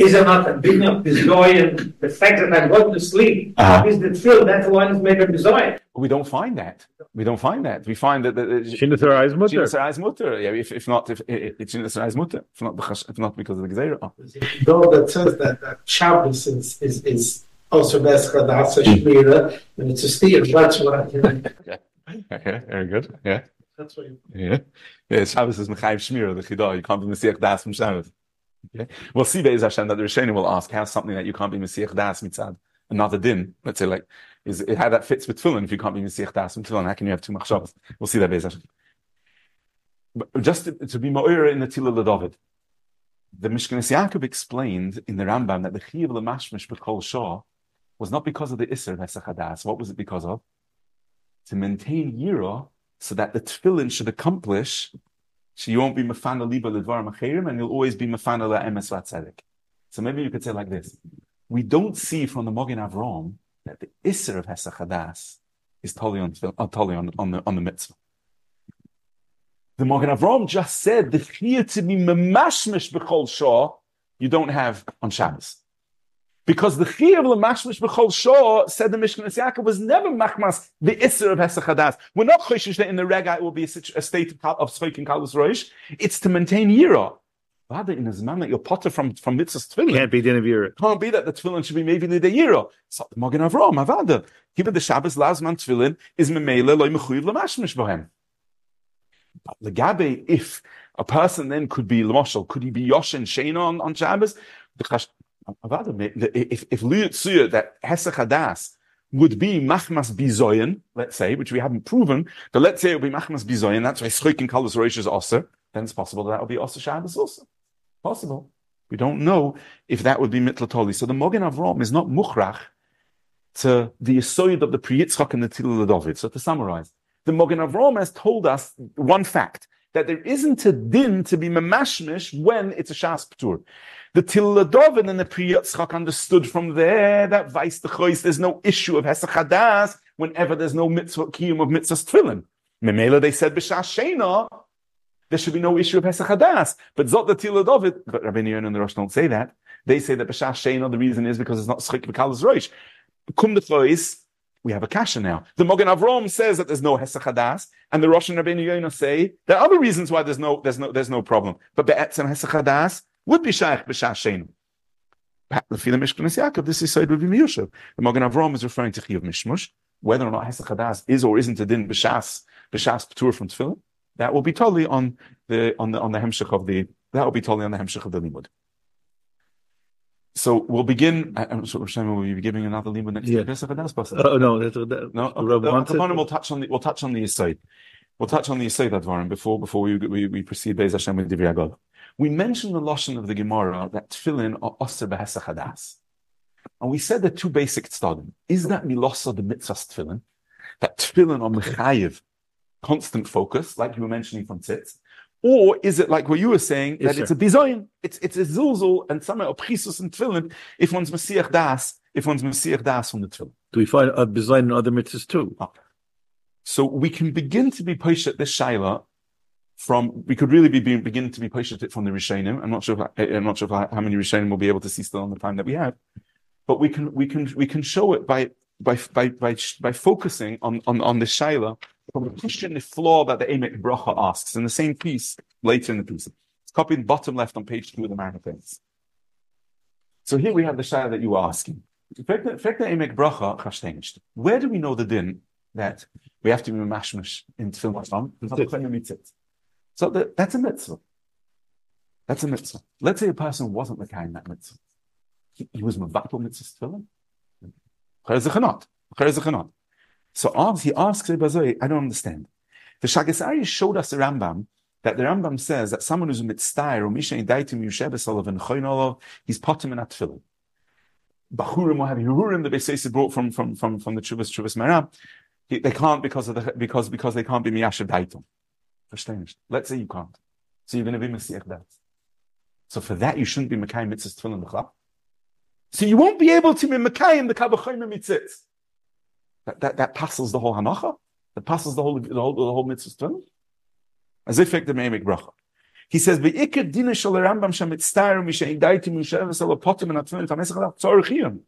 Is it not a big enough bizoyin? The fact that I'm going to sleep uh-huh. is the thrill. That's why it's made a bizoyin. We don't find that. We don't find that. We find that. Shinasarais mutter. Shinasarais mutter. Yeah, if, if not, if it's Shinasarais mutter, if not, if not because of the Gezerah. Oh. Though that says that, that Shabbos is, is, is also best Chadatsa Shmira, and it's a steer. That's what I mean. Okay, very good. Yeah. That's what you mean. Yeah. Yeah, Shabbos is Mechayim Shmira, the Chidah. You can't be Mesiach Das from Shabbos. Okay. We'll see, Be'ez Hashem, that the Rishonim will ask how something that you can't be Mesiach Das mitzad another din. Let's say, like, is it, how that fits with Tefillin? If you can't be Mesiach Das from Tefillin, how can you have two machshavos? We'll see that, Be'ez Hashem. But just to, to be Ma'ora in the Tila LeDovid, the Mishkanes Yaakov explained in the Rambam that the Chiyuv L'Mashmish B'Kol Shah was not because of the Isser of Hesach Hadas. What was it because of? To maintain Yira so that the Tefillin should accomplish. So you won't be mafana liba ledvarim acherim, and you'll always be mafana la emes vatzedek. So maybe you could say like this: we don't see from the Magen Avraham that the Isser of Hesach Hadas is totally on, totally on, on the on the mitzvah. The Magen Avraham just said the chiyuv to be mamashmish b'chol shah you don't have on Shabbos, because the chiyuv l'mashmish b'chol shah said the Mishkanes Yaakov was never machmas the Isser of Hesach Hadas. We're not choshesh that in the rega it will be a, a state of schok and kalus roish. It's to maintain yira. Rather, in a zman that you're potter from from mitzvahs tefillin, can't be din of Yira. Can't be that the tefillin should be made in the Yira. So the Magen Avraham avada given the Shabbos lazman tefillin is memele loy mechuyev l'mashmish bohem. But legabe, if a person then could be l'moshel, could he be yoshin sheina on on Shabbos? If if liyutzuya that hesach hadas would be machmas bizoyin, let's say, which we haven't proven, but let's say it would be machmas bizoyin. That's why schrikin kalos roish is also. Then it's possible that that would be also Shabbos also. Possible. We don't know if that would be mitlatoli. So the Magen Avraham is not muchrach to the yisoid of the Pri Yitzchak and the Tila David. So to summarize, the Magen Avraham has told us one fact, that there isn't a din to be memashmish when it's a Shas P'tur. The Tila David and the Pri Yitzchak understood from there that vice the chois, there's no issue of Hesach Hadas whenever there's no mitzvah kiyum of mitzvahs tefillin. Memela they said b'shas sheina, there should be no issue of Hesach Hadas. But Zot the Tila David, but Rabbi Yonah and the Rosh don't say that. They say that B'Shas Sheino, the reason is because it's not Schik B'Kalas Rosh. Kum the Flois, we have a kasha now. The Magen Avraham says that there's no Hesach Hadas, and the Rosh and Rabbi Yonah say there are other reasons why there's no, there's no, there's no problem. But Be'etzem Hesach Hadas would be Shaykh B'Shas Sheino. This is Soid Rabbi Miyoshev. The Magen Avraham is referring to Chiyuv Mishmush, whether or not Hesach Hadas is or isn't a din B'Shas, B'Shas P'tur from Tefillin. That will be totally on the on the on the hemshech of the that will be totally on the hemshech of the limud. So we'll begin. I'm sorry, Shlomo, will you be giving another limud next yeah. time? Oh no, that, that, no. Tomorrow we'll touch on the we'll touch on the aside. We'll touch on the aside that Varim before before we we, we proceed. Beis Hashem with Divrei Haggadah. We mentioned the lashon of the Gemara that tefillin are osir b'hesach hadas, and we said the two basic tzadim. Is that milosa the mitzvah tefillin? That tefillin are mechayev. Constant focus, like you were mentioning from Tzitz, or is it like what you were saying, yes, that sir. It's a bizoyin, it's it's a zulzul, and somehow a prisus and tefillin, if one's Messiah das, if one's Messiah das on the tefillin. Do we find a bizoyin in other mitzvahs too? Oh. So we can begin to be poshet this shayla from, we could really be being, begin to be poshet it from the Rishonim. I'm not sure, if I, I'm not sure if I, how many Rishonim we'll be able to see still on the time that we have, but we can we can we can show it by by by by, by focusing on on on the shayla. From the question, the flaw that the Emek Bracha asks in the same piece, later in the piece. It's copied bottom left on page two of the Marathanes. So here we have the Shaya that you were asking. In fact, the Emek Bracha changed. Where do we know the din that we have to be mashmash in Tefillin? So the, that's a mitzvah. That's a mitzvah. Let's say a person wasn't mekayem that mitzvah. He, he was mevatel mitzvah Tefillin. So he asks, I don't understand. The Shagasari showed us the Rambam, that the Rambam says that someone who's a mitzvah, or Misha Indaitim Yushebesalav and Choinolov, he's potim and atfilin. Bahurim, or have Hurim, the Besesi brought from, from, from, from the Chuvas Chuvas Merab, they can't because of the, because, because they can't be Miyashav Daitum. Let's say you can't. So you're going to be Messiah that. So for that, you shouldn't be Mekayim Mitzvahs Tefillin B'Chlap. So you won't be able to be Mekayim the Kabachayim Mitzvahs. That, that that passes the whole hanacha, that passes the whole the whole the whole mitzvah. As if the meimek bracha, he says beikad dina shel Rambam shemitztayr misheidaitim mishavasel potim and atfilin tamesachad tzorchiyim.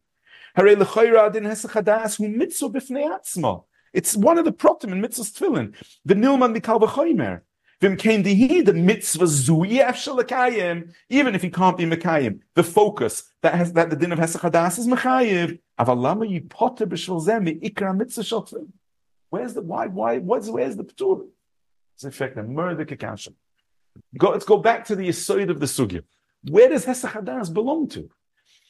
Harei lechayra din hesachadas hu mitzvah b'fnei atzma. It's one of the protim in mitzvahs tefillin. The nilman mikal b'chaymer v'mkein dihi the mitzvah zuyev shel lekayim. Even if he can't be mekayim, the focus that has that the din of hesachadas is mechayiv. Where's the why? Why? What's where's the ptur? It's in fact a murder kakashim. Let's go back to the yisoid of the sugya. Where does Hesach Hadas belong to?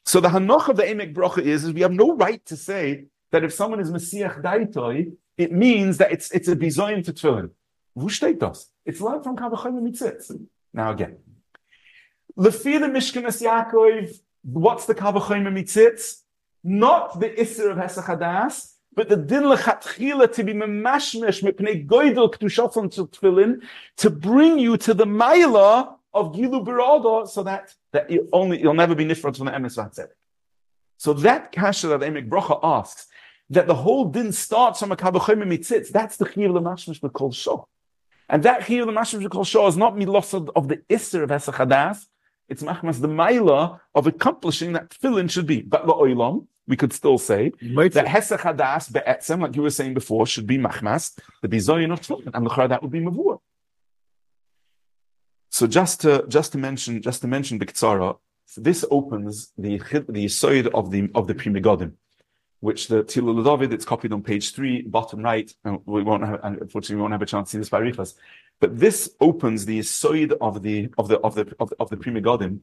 So the hanoch of the Emek Bracha is, is we have no right to say that if someone is Messiach Daitoi, it means that it's it's a bizoyin to tefillin. Vushteitos. It's learned from Kavachayim Mitzitz. Now again, lefi the Mishkanas Yaakov. What's the Kavachayim Mitzitz? Not the Isser of Hesach Hadas, but the din lechatchila to be memashmesh mepnei goydel k'dushos on tefillin to bring you to the maila of gilu berada, so that that you only you'll never be nifrod from the emes v'hatzedek. So that kasha that Emek Bracha asks, that the whole din starts from a kabachim mitzitz. That's the chiyuv lemashmesh mekol shor, and that chiyuv lemashmesh mekol shor is not milosad of the Isser of Hesach Hadas. It's machmas the maila of accomplishing that tefillin should be. But la'olam, we could still say Mitzvah. That Hesach Hadas be'etzem, like you were saying before, should be machmas the bizoyin of tefillin, and the chara that would be mavur. So just to, just to mention, just to mention B'Ktsara, this opens the the Yesod of the of the Pri Megadim, which the Tehillah David, it's copied on page three, bottom right, and we won't have, unfortunately, we won't have a chance to see this by Rifas. But this opens the Yesod of the of the of the of the, of the Pri Megadim,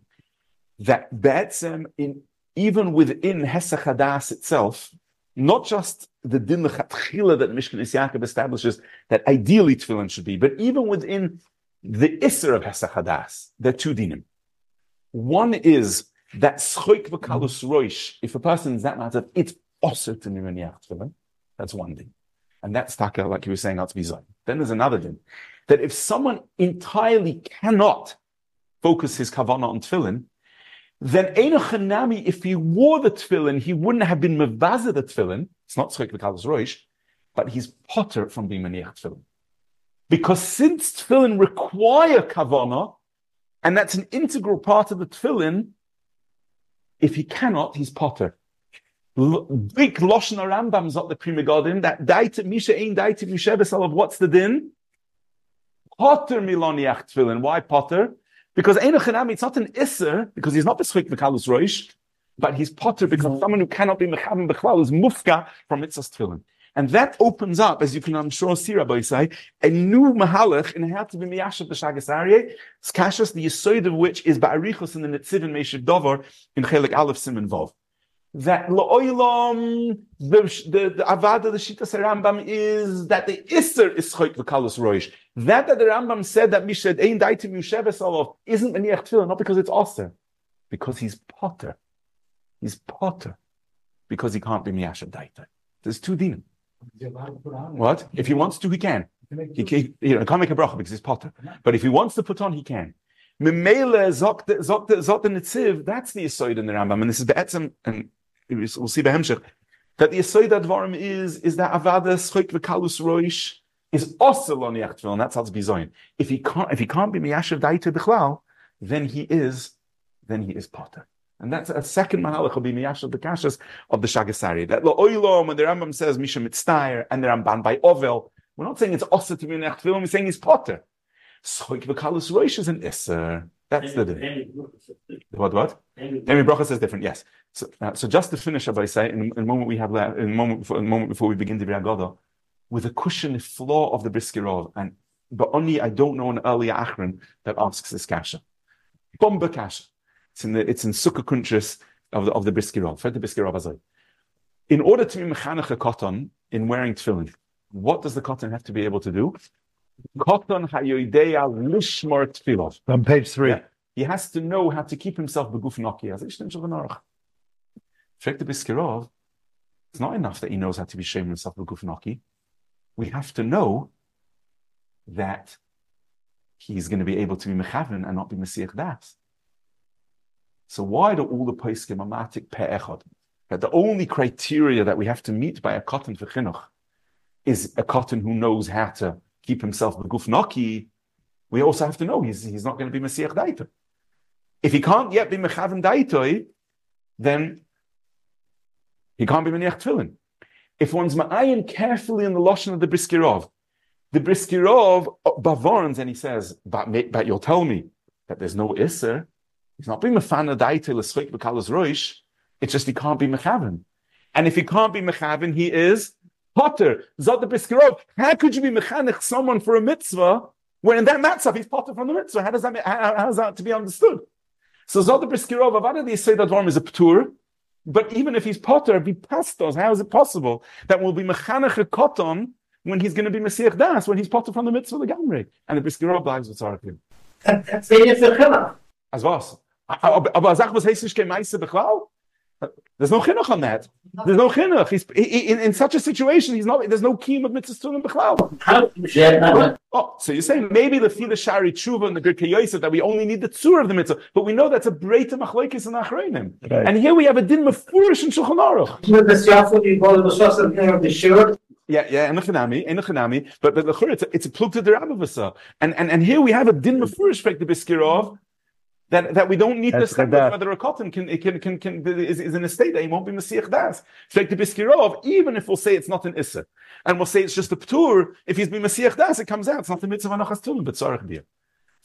that Ba'atzem in even within Hesach Hadas itself, not just the din l'chatchila that Mishkan Is Yaakov establishes that ideally tefillin should be, but even within the Isser of Hesach Hadas, there are two dinim. One is that schoik v'kalus roish, if a person is that matter, it's osir to nimeniach tefillin. That's one din. And that's taka, like you were saying, out to be zayin. Then there's another din, that if someone entirely cannot focus his kavanah on tefillin, then Eino Chanami, if he wore the tefillin, he wouldn't have been mevazeh the tefillin. It's not Tzchik V'Kalos Roish, but he's potter from being Maniach tefillin. Because since tefillin require kavanah, and that's an integral part of the tefillin, if he cannot, he's potter. Big Loshon Rambam's not the Pri Megadim, that Daita Misha Ein Daita Misha B'Salav, what's the din? Potter Miloniach tefillin. Why potter? Because Eino Chanami, it's not an Isser, because he's not B'schik V'Kalus Roish, but he's Potter, because mm-hmm. someone who cannot be Mechavim B'chlal is Mufka from Mitzvah's Tefillin. And that opens up, as you can, I'm sure, see, Rabbi Yisai, a new Mahalach in how to be Miyashav B'Shagas Aryeh, Skashas, the Yesod of which is Ba'arichos in the Netziv and Meishiv Dover in Chelik Aleph Siman Vav. That L'Oilom, the the Avada, the Shitas Rambam is that the Isser is Schoik V'Kalus Roish. That that the Rambam said that Mishad Ein Daitim Yusheves Olav isn't Maniach Tefillin, not because it's Osir, because he's Potter. He's Potter. Because he can't be Miyashav Daitim. There's two dinim. What? If he wants to, he can. He can, you know, he can't make a bracha because he's Potter. But if he wants to put on, he can. Memele Zot Zot Netziv, that's the Yesod in the Rambam. And this is Be'etzem, and we'll see Behemshech, that the Yesod Advarim is, is that Avada, Schoik V'Kalus Roish, is also on the Yachtfil, and that's how it's bizoin. If he can't, if he can't be Miyashav Daita Bichlal, then he is, then he is Potter. And that's a second Mahalach will be Miyashav the Kashas of the Shagasari. That L'Oilom, when the Rambam says Misha Mitztair, and the Ramban by Ovel, we're not saying it's also to be an Yachtfil, we're saying he's Potter. Schoik V'Kalus Roish is an Isser. That's the day. What, what? Amy Brocha says different, yes. So, uh, so just to finish up, I say, in the moment we have left, in the moment before, in the moment before we begin the B'Agodah, with a cushion floor of the Briskirov, and but only I don't know an earlier Achron that asks this kasha. Bomba kasha. It's in the it's in Sukkah Kuntris of the of the Briskirov. Fred the Briskirov Azai. In order to be mechanech a cotton in wearing tefillin, what does the cotton have to be able to do? Cotton hayoideya lishmor tefillov. On page three, yeah. He has to know how to keep himself beguf noki as ishtem shulchan aruch. The Briskirov, it's not enough that he knows how to be shame himself beguf noki. We have to know that he's going to be able to be mechaven and not be Mesiach Das. So why do all the poskim amatik pe'echod? That the only criteria that we have to meet by a cotton for chinuch is a cotton who knows how to keep himself beguf noki. We also have to know he's, he's not going to be Mesiach Daito. If he can't yet be mechaven Daito, then he can't be Meniach Tefillin. If one's ma'ayin carefully in the lashon of the Briskirov, the Briskirov bavorns, and he says, but, but you'll tell me that there's no Isser. He's not being mefana daite l'schik b'kalos roish. It's just he can't be mechaven. And if he can't be mechaven, he is potter. Zot the Briskirov. How could you be mechanech someone for a mitzvah when in that matzah he's potter from the mitzvah? How does that, how, how is that to be understood? So Zot the Briskirov, avada the Yesod Advarim is a p'tur. But even if he's potter, be pastos, how is it possible that we'll be mechanech a koton when he's going to be Mesiach Das, when he's potter from the mitzvah of the Gamrei? And the Briskirov lives with Sarakim. That's the As was. There's no chinuch on that. There's no chinuch. He's, he, in, in such a situation, he's not. There's no kiyum of mitzvah and b'chlal. Oh, so you're saying maybe the fila shari tshuva and the Gerkei Yosef that we only need the tzur of the mitzvah, but we know that's a breita machlokes and achronim. Right. And here we have a din mefurish in Shulchan Aruch. Yeah, yeah, and the Chanami, and the Chanami, but but the it's a, it's a plug to the Rabbavasa, and and and here we have a din mefurish fact the Briskirov. That that we don't need that's to establish whether a cotton can can can, can is, is in a state that he won't be Mesiach Das. Like the Briskirov, even if we'll say it's not an Isser, and we'll say it's just a Ptur, if he's been Mesiach Das, it comes out. It's not the mitzvah Nachas Tulin, but Tzarech Dir.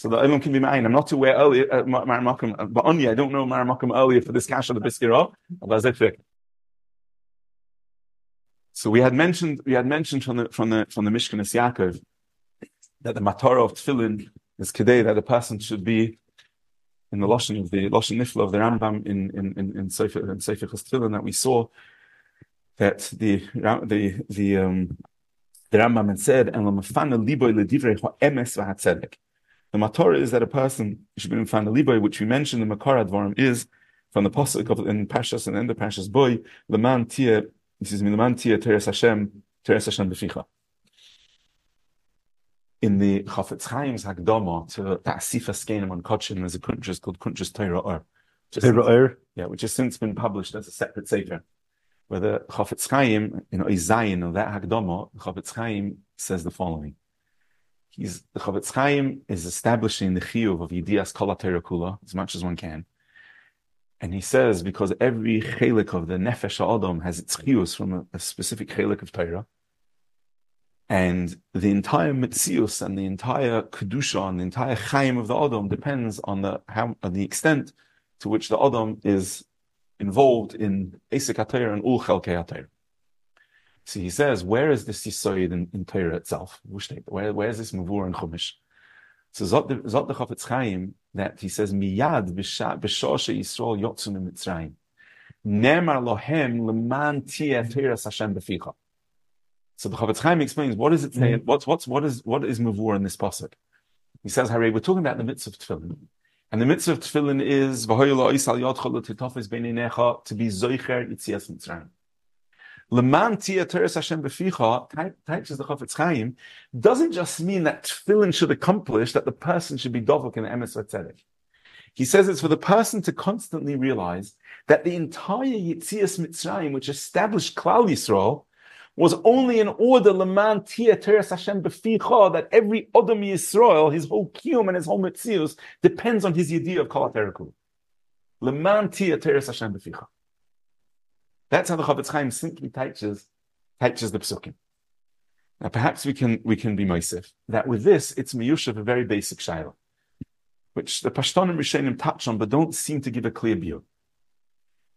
So the Olam can be Ma'ayin. I'm not aware earlier, uh, Maramakum, but Anya, I don't know Maramakum earlier for this Kasha, the Biskira, Al-Azifik. So we had mentioned, we had mentioned from the, from the, from the Mishkan es Yaakov that the Matorah of Tefillin is Kedei, that a person should be in the Lashon of the Lashon Nifla of the Rambam in, in, in, in Sefer, in Sefer Tefillin, that we saw that the, the, the, um, the Rambam had said, and l'mafana liboy l'divrei ha'emes v'hatzedek. The Matorah is that a person should be l'mafana liboy, which we mentioned in Makar Advarim is from the pasuk of in Parshas and in the Parshas Boy, l'man tia, excuse me, l'man tia teres Hashem, teres Hashem b'ficha. In the Chafetz Chaim's Hagdama to Ta'asifa Skenim on Kachin, there's a kuntres called Kuntres Teira Or. Teira Or? Yeah, which has since been published as a separate sefer. Where the Chafetz Chaim, in Oizayin, of that Hagdama, the Chafetz Chaim says the following. He's, the Chafetz Chaim is establishing the Chiyuv of Yedias Kol HaTorah Kula, as much as one can. And he says, because every Chelik of the Nefesh HaAdam has its Chiyus from a, a specific Chelik of Torah, and the entire Mitzius and the entire Kedusha and the entire Chaim of the Adam depends on the how, on the extent to which the Adam is involved in Esek HaTorah and Ul Chelkei HaTorah. So he says, where is this Yisoid in, in Torah itself? Where, where is this Mavur and Chumash? So Zot the Chafetz Chaim, that he says, Miyad b'shah sheYisrael yotzu miMitzrayim. Ne'emar lohem leman tiyeh Torah Hashem b'ficha. So the Chafetz Chaim explains, what does it say? Mm-hmm. What's what's what is what is mavur in this pasuk? He says, "Hare, we're talking about the mitzvah of tefillin, and the mitzvah of tefillin is v'hoyel lo'is al yadcha l'tetafes b'neinecha to be zoicher yitzias mitzrayim. Leman tia teres Hashem b'ficha." Types as the Chafetz Chaim doesn't just mean that tefillin should accomplish that the person should be dovuk in the emes v'tzedek. He says it's for the person to constantly realize that the entire yitzias mitzrayim, which established Klal Yisrael, was only in order leman tia teres Hashem b'ficha, that every Adam Yisrael, his whole kiyum and his whole metzius depends on his yidiyah of kol HaTorah Kula. Leman tia teres Hashem b'ficha. That's how the Chafetz Chaim simply teaches teaches the psukim. Now, perhaps we can we can be meisif that with this it's miyushav a very basic shaila, which the Pashtonim Rishonim touch on but don't seem to give a clear view.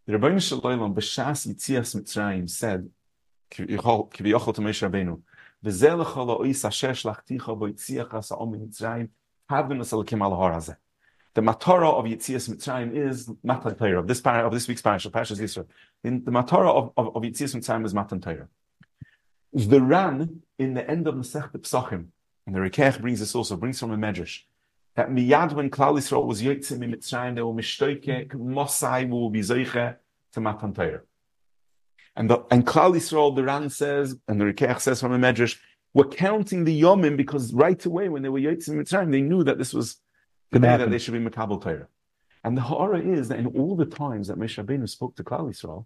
The Rebbeinu Shel Olam b'shas yitzias Mitzrayim said, the Matorah of Yitzias Mitzrayim is Matan Torah. Of this para, of this week's parasha, Parashas Yisro, in the Matorah of, of, of Yitzias Mitzrayim is Matan Torah. The Ran in the end of Masechet Pesachim, and the Rikech brings this also, brings from a Medrash, that miyad when Klal Yisrael was Yotzei Mitzrayim, they were mishtoykeh, Mosai will be zoicheh to Matan Torah. And, the, and Klal Yisrael, the Ran says, and the Rikach says from a Medrash, were counting the Yomim because right away when they were Yotzei Mitzrayim, they knew that this was the day that they should be Makabel Torah. And the Ha'ara is that in all the times that Moshe Rabbeinu spoke to Klal Yisrael,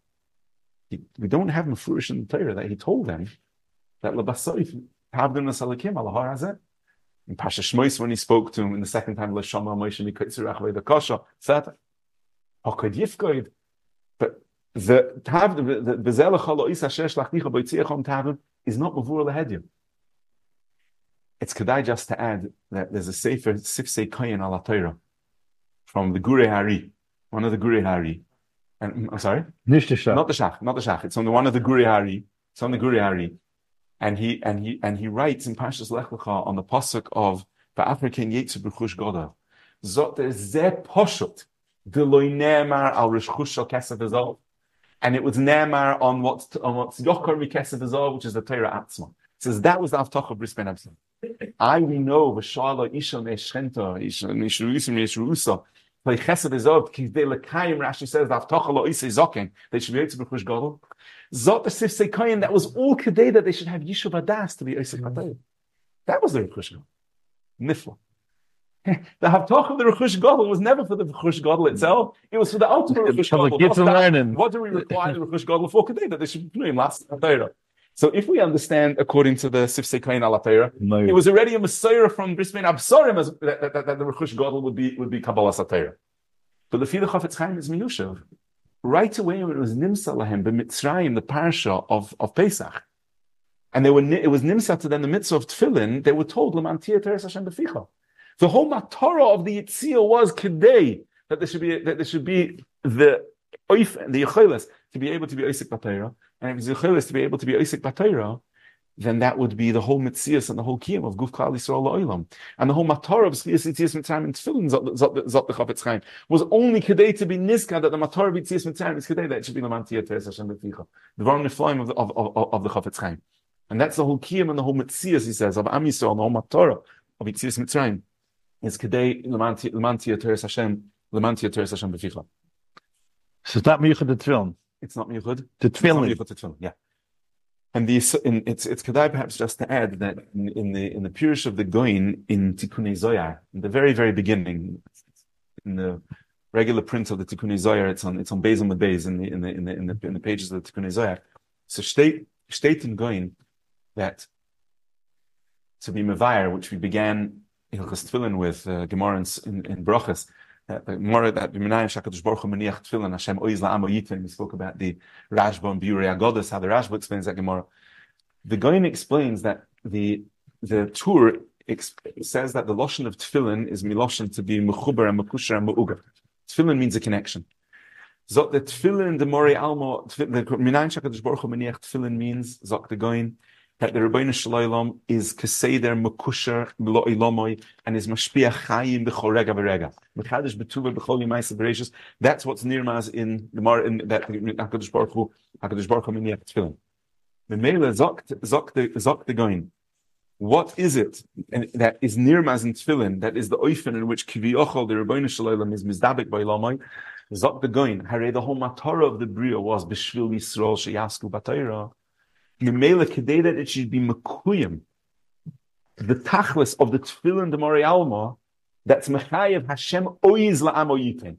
he, we don't have Mefurish in the Torah that he told them that L'basoif Tavdim Nasalakim Al Har Hazeh. In Pasha Shmois, when he spoke to him in the second time, L'shama Moshe Mikaitzu Rachvei Dakasha, Sata, Hakod Yifkoid. But the tav the bezelach halois asher shlachticha boitziachom tavim is not mavur lehedim. It's kedai just to add that there's a sefer sifsei kayin ala Torah from the Gurei Hari, one of the Gurei Hari. And I'm sorry, not the shach, not the shach. It's on the one of the Gurei Hari. It's on the Gurei Hari, and he and he and he writes in Parshas Lech Lecha on the pasuk of Ba'afriken yetsu b'chush goda zot zeh poshut deloy ne'emar al rishchush shel kesef hazol. And it was Ne'emar on what's on what's Yokar Mikesef Azor, which is the Torah Atzma. It says that was the Avtach of Bris Ben Absam. I we know V'shala Isha Me'eshchenta Isha Me'eshruisim Me'eshruusa Play Chesed Azor Kivdei Lekayim. Rashi says the Avtach Lo Isay Zoken. They should be Yitzchak B'chush Gadol. Zot Asif Seikayin. That was all Kedei that they should have Yishuv Adas to be Yitzchak B'chush. That was the B'chush Gadol. Nifla. The Havtach of the Rechush Gadol was never for the Rechush Gadol itself. It was for the ultimate Rechush Gadol. What do we require the Rechush Gadol for today? That they should be doing last Torah. So if we understand according to the Sifsei Kain Ala Torah, it was already a Masorah from Bris Bein Absorim that, that, that, that the Rechush Gadol would be would be Kabbalah Satayra. But the Fidei Chafetz Chaim is Miyushav. Right away when it was Nimsa Lahem b'Mitzrayim, the Parsha of, of Pesach, and they were it was Nimsa to them the Mitzvah of Tefillin, they were told L'man Tia Teres Hashem b'Ficha. The whole matorah of the Yitzia was kedei that there should be that there should be the oif and the yecholas to be able to be oisik b'Torah, and if the yecholas to be able to be oisik b'Torah, then that would be the whole mitzias and the whole kiyum of Guf Klal Yisrael La'olam. And the whole matorah of Mitzias Mitzrayim and Tefillin Zot the Chafetz Chaim was only kedei to be niska that the matorah of Mitzias Mitzrayim is kedei that it should be Laman Tiyeh Teres Hashem B'Ticha, the Dvarim Nifloim of the of of of the Chafetz Chaim. And that's the whole kiyum and the whole mitzias, he says, of Am Yisrael, the whole matorah of Mitzias Mitzrayim is kedei Laman Tiyeh Teres Hashem Laman Tiyeh Teres Hashem B'Ticha. So it's not miyuchad the tefillin. It's not miyuchad the tefillin. Yeah. And the, in, it's it's kedai perhaps just to add that in, in the in the pirush of the Goyin in Tikkunei Zohar, in the very very beginning, in the regular print of the Tikkunei Zohar, it's on it's on Beis Amud Beis in the in the in the in the, in the pages of the Tikkunei Zohar. So state state in Goyin that to be mevayer, which we began Hilchos Tefillin with uh, Gemara in in Brachos, that the Gemara that B'minayim Shakadosh Baruch Hu Meniach Tefillin Hashem Oiz La'amo Yitvein. We spoke about the Rashba and Biurei Agodos, how the Rashba explains that Gemara. The Goyin explains that the the Tur exp- says that the loshen of Tefillin is miloshen to be mechuber and mekusher and meuga. Tefillin means a connection. Zot the Tefillin the Morei Almo the B'minayim Shakadosh Baruch Hu Meniach Tefillin means Zot the Goyin that the Rebbeinu Shel Olam is keseder mekusher lo ilomoy and is mashpia chayim b'chorega v'rega mechadish betuva b'chol yimaisa bereishis. That's what's nirmaz in Gemara in that Hakadosh Baruch Hu Hakadosh Baruch Hu Meniach Tefillin. Memela zokt zokt zokt the Goyin. What is it that is nirmaz in Tefillin? That is the oifen in which kiviyochol the Rebbeinu Shel Olam is mizdabek b'ilomoy. Zokt the Goyin. Hare the whole matorah of the bria was b'shvil Yisrael sheyasku b'Torah. Memela kedei that it should be mekuyim, the tachlis of the tefillin the Morei Alma, that's mechayev Hashem oiz la'amo yitin.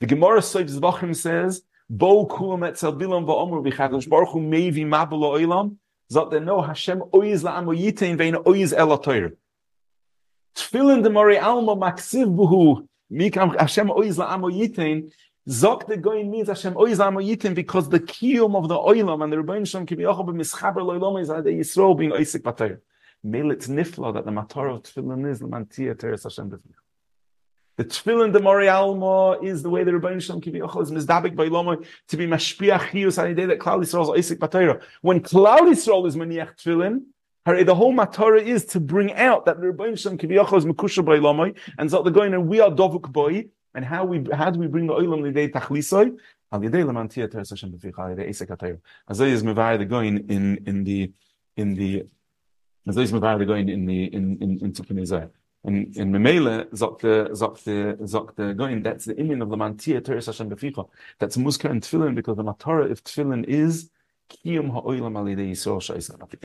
The Gemara Sof Zvachim says, "Bo kulam etzel bilam va'omru v'chadash baruch hu mevi mabul oilam." Zot that no Hashem oiz la'amo yitin ve'in oiz el ha'Torah. Tefillin the Morei Alma maksiv buhu mikam Hashem oiz la'amo yitin. Zok the Goyin means Hashem oiz la'amo yitin because the kiyum of the oilam and the Rebbeinu Shem kibiyachol b'mischaber lo'ilom is that Yisrael being oisik b'Torah. Melit nifla that the matorah of tefillin is l'man tiyeh teres Hashem b'ticha. The tefillin the Morei Alma is the way the Rebbeinu Shem kibiyachol is mizdabik b'ilom to be mashpia chiyus on the day that Klal Yisrael is oisik b'Torah. When Klal Yisrael is maniach tefillin, the whole matorah is to bring out that the Rebbeinu Shem kibiyachol is mekusher b'ilom and Zok the Goyin and we are dovuk boi. And how we how do we bring the oilam l'idei tachlisoy? Al yedei l'man tiyeh teres Hashem b'ticha, al yedei eisek ha'Torah. Azoi is mevayer the Goyin in in the in the azoi is mevayer the Goyin in the in in in Tikkunei Zohar. And in Memele zok the zok the zok the Goyin. That's the imyan of l'man tiyeh teres Hashem b'ticha. That's muskar and tefillin because the matorah of tefillin is kiyum ha'oilam al yedei Yisrael she'eisek b'ticha.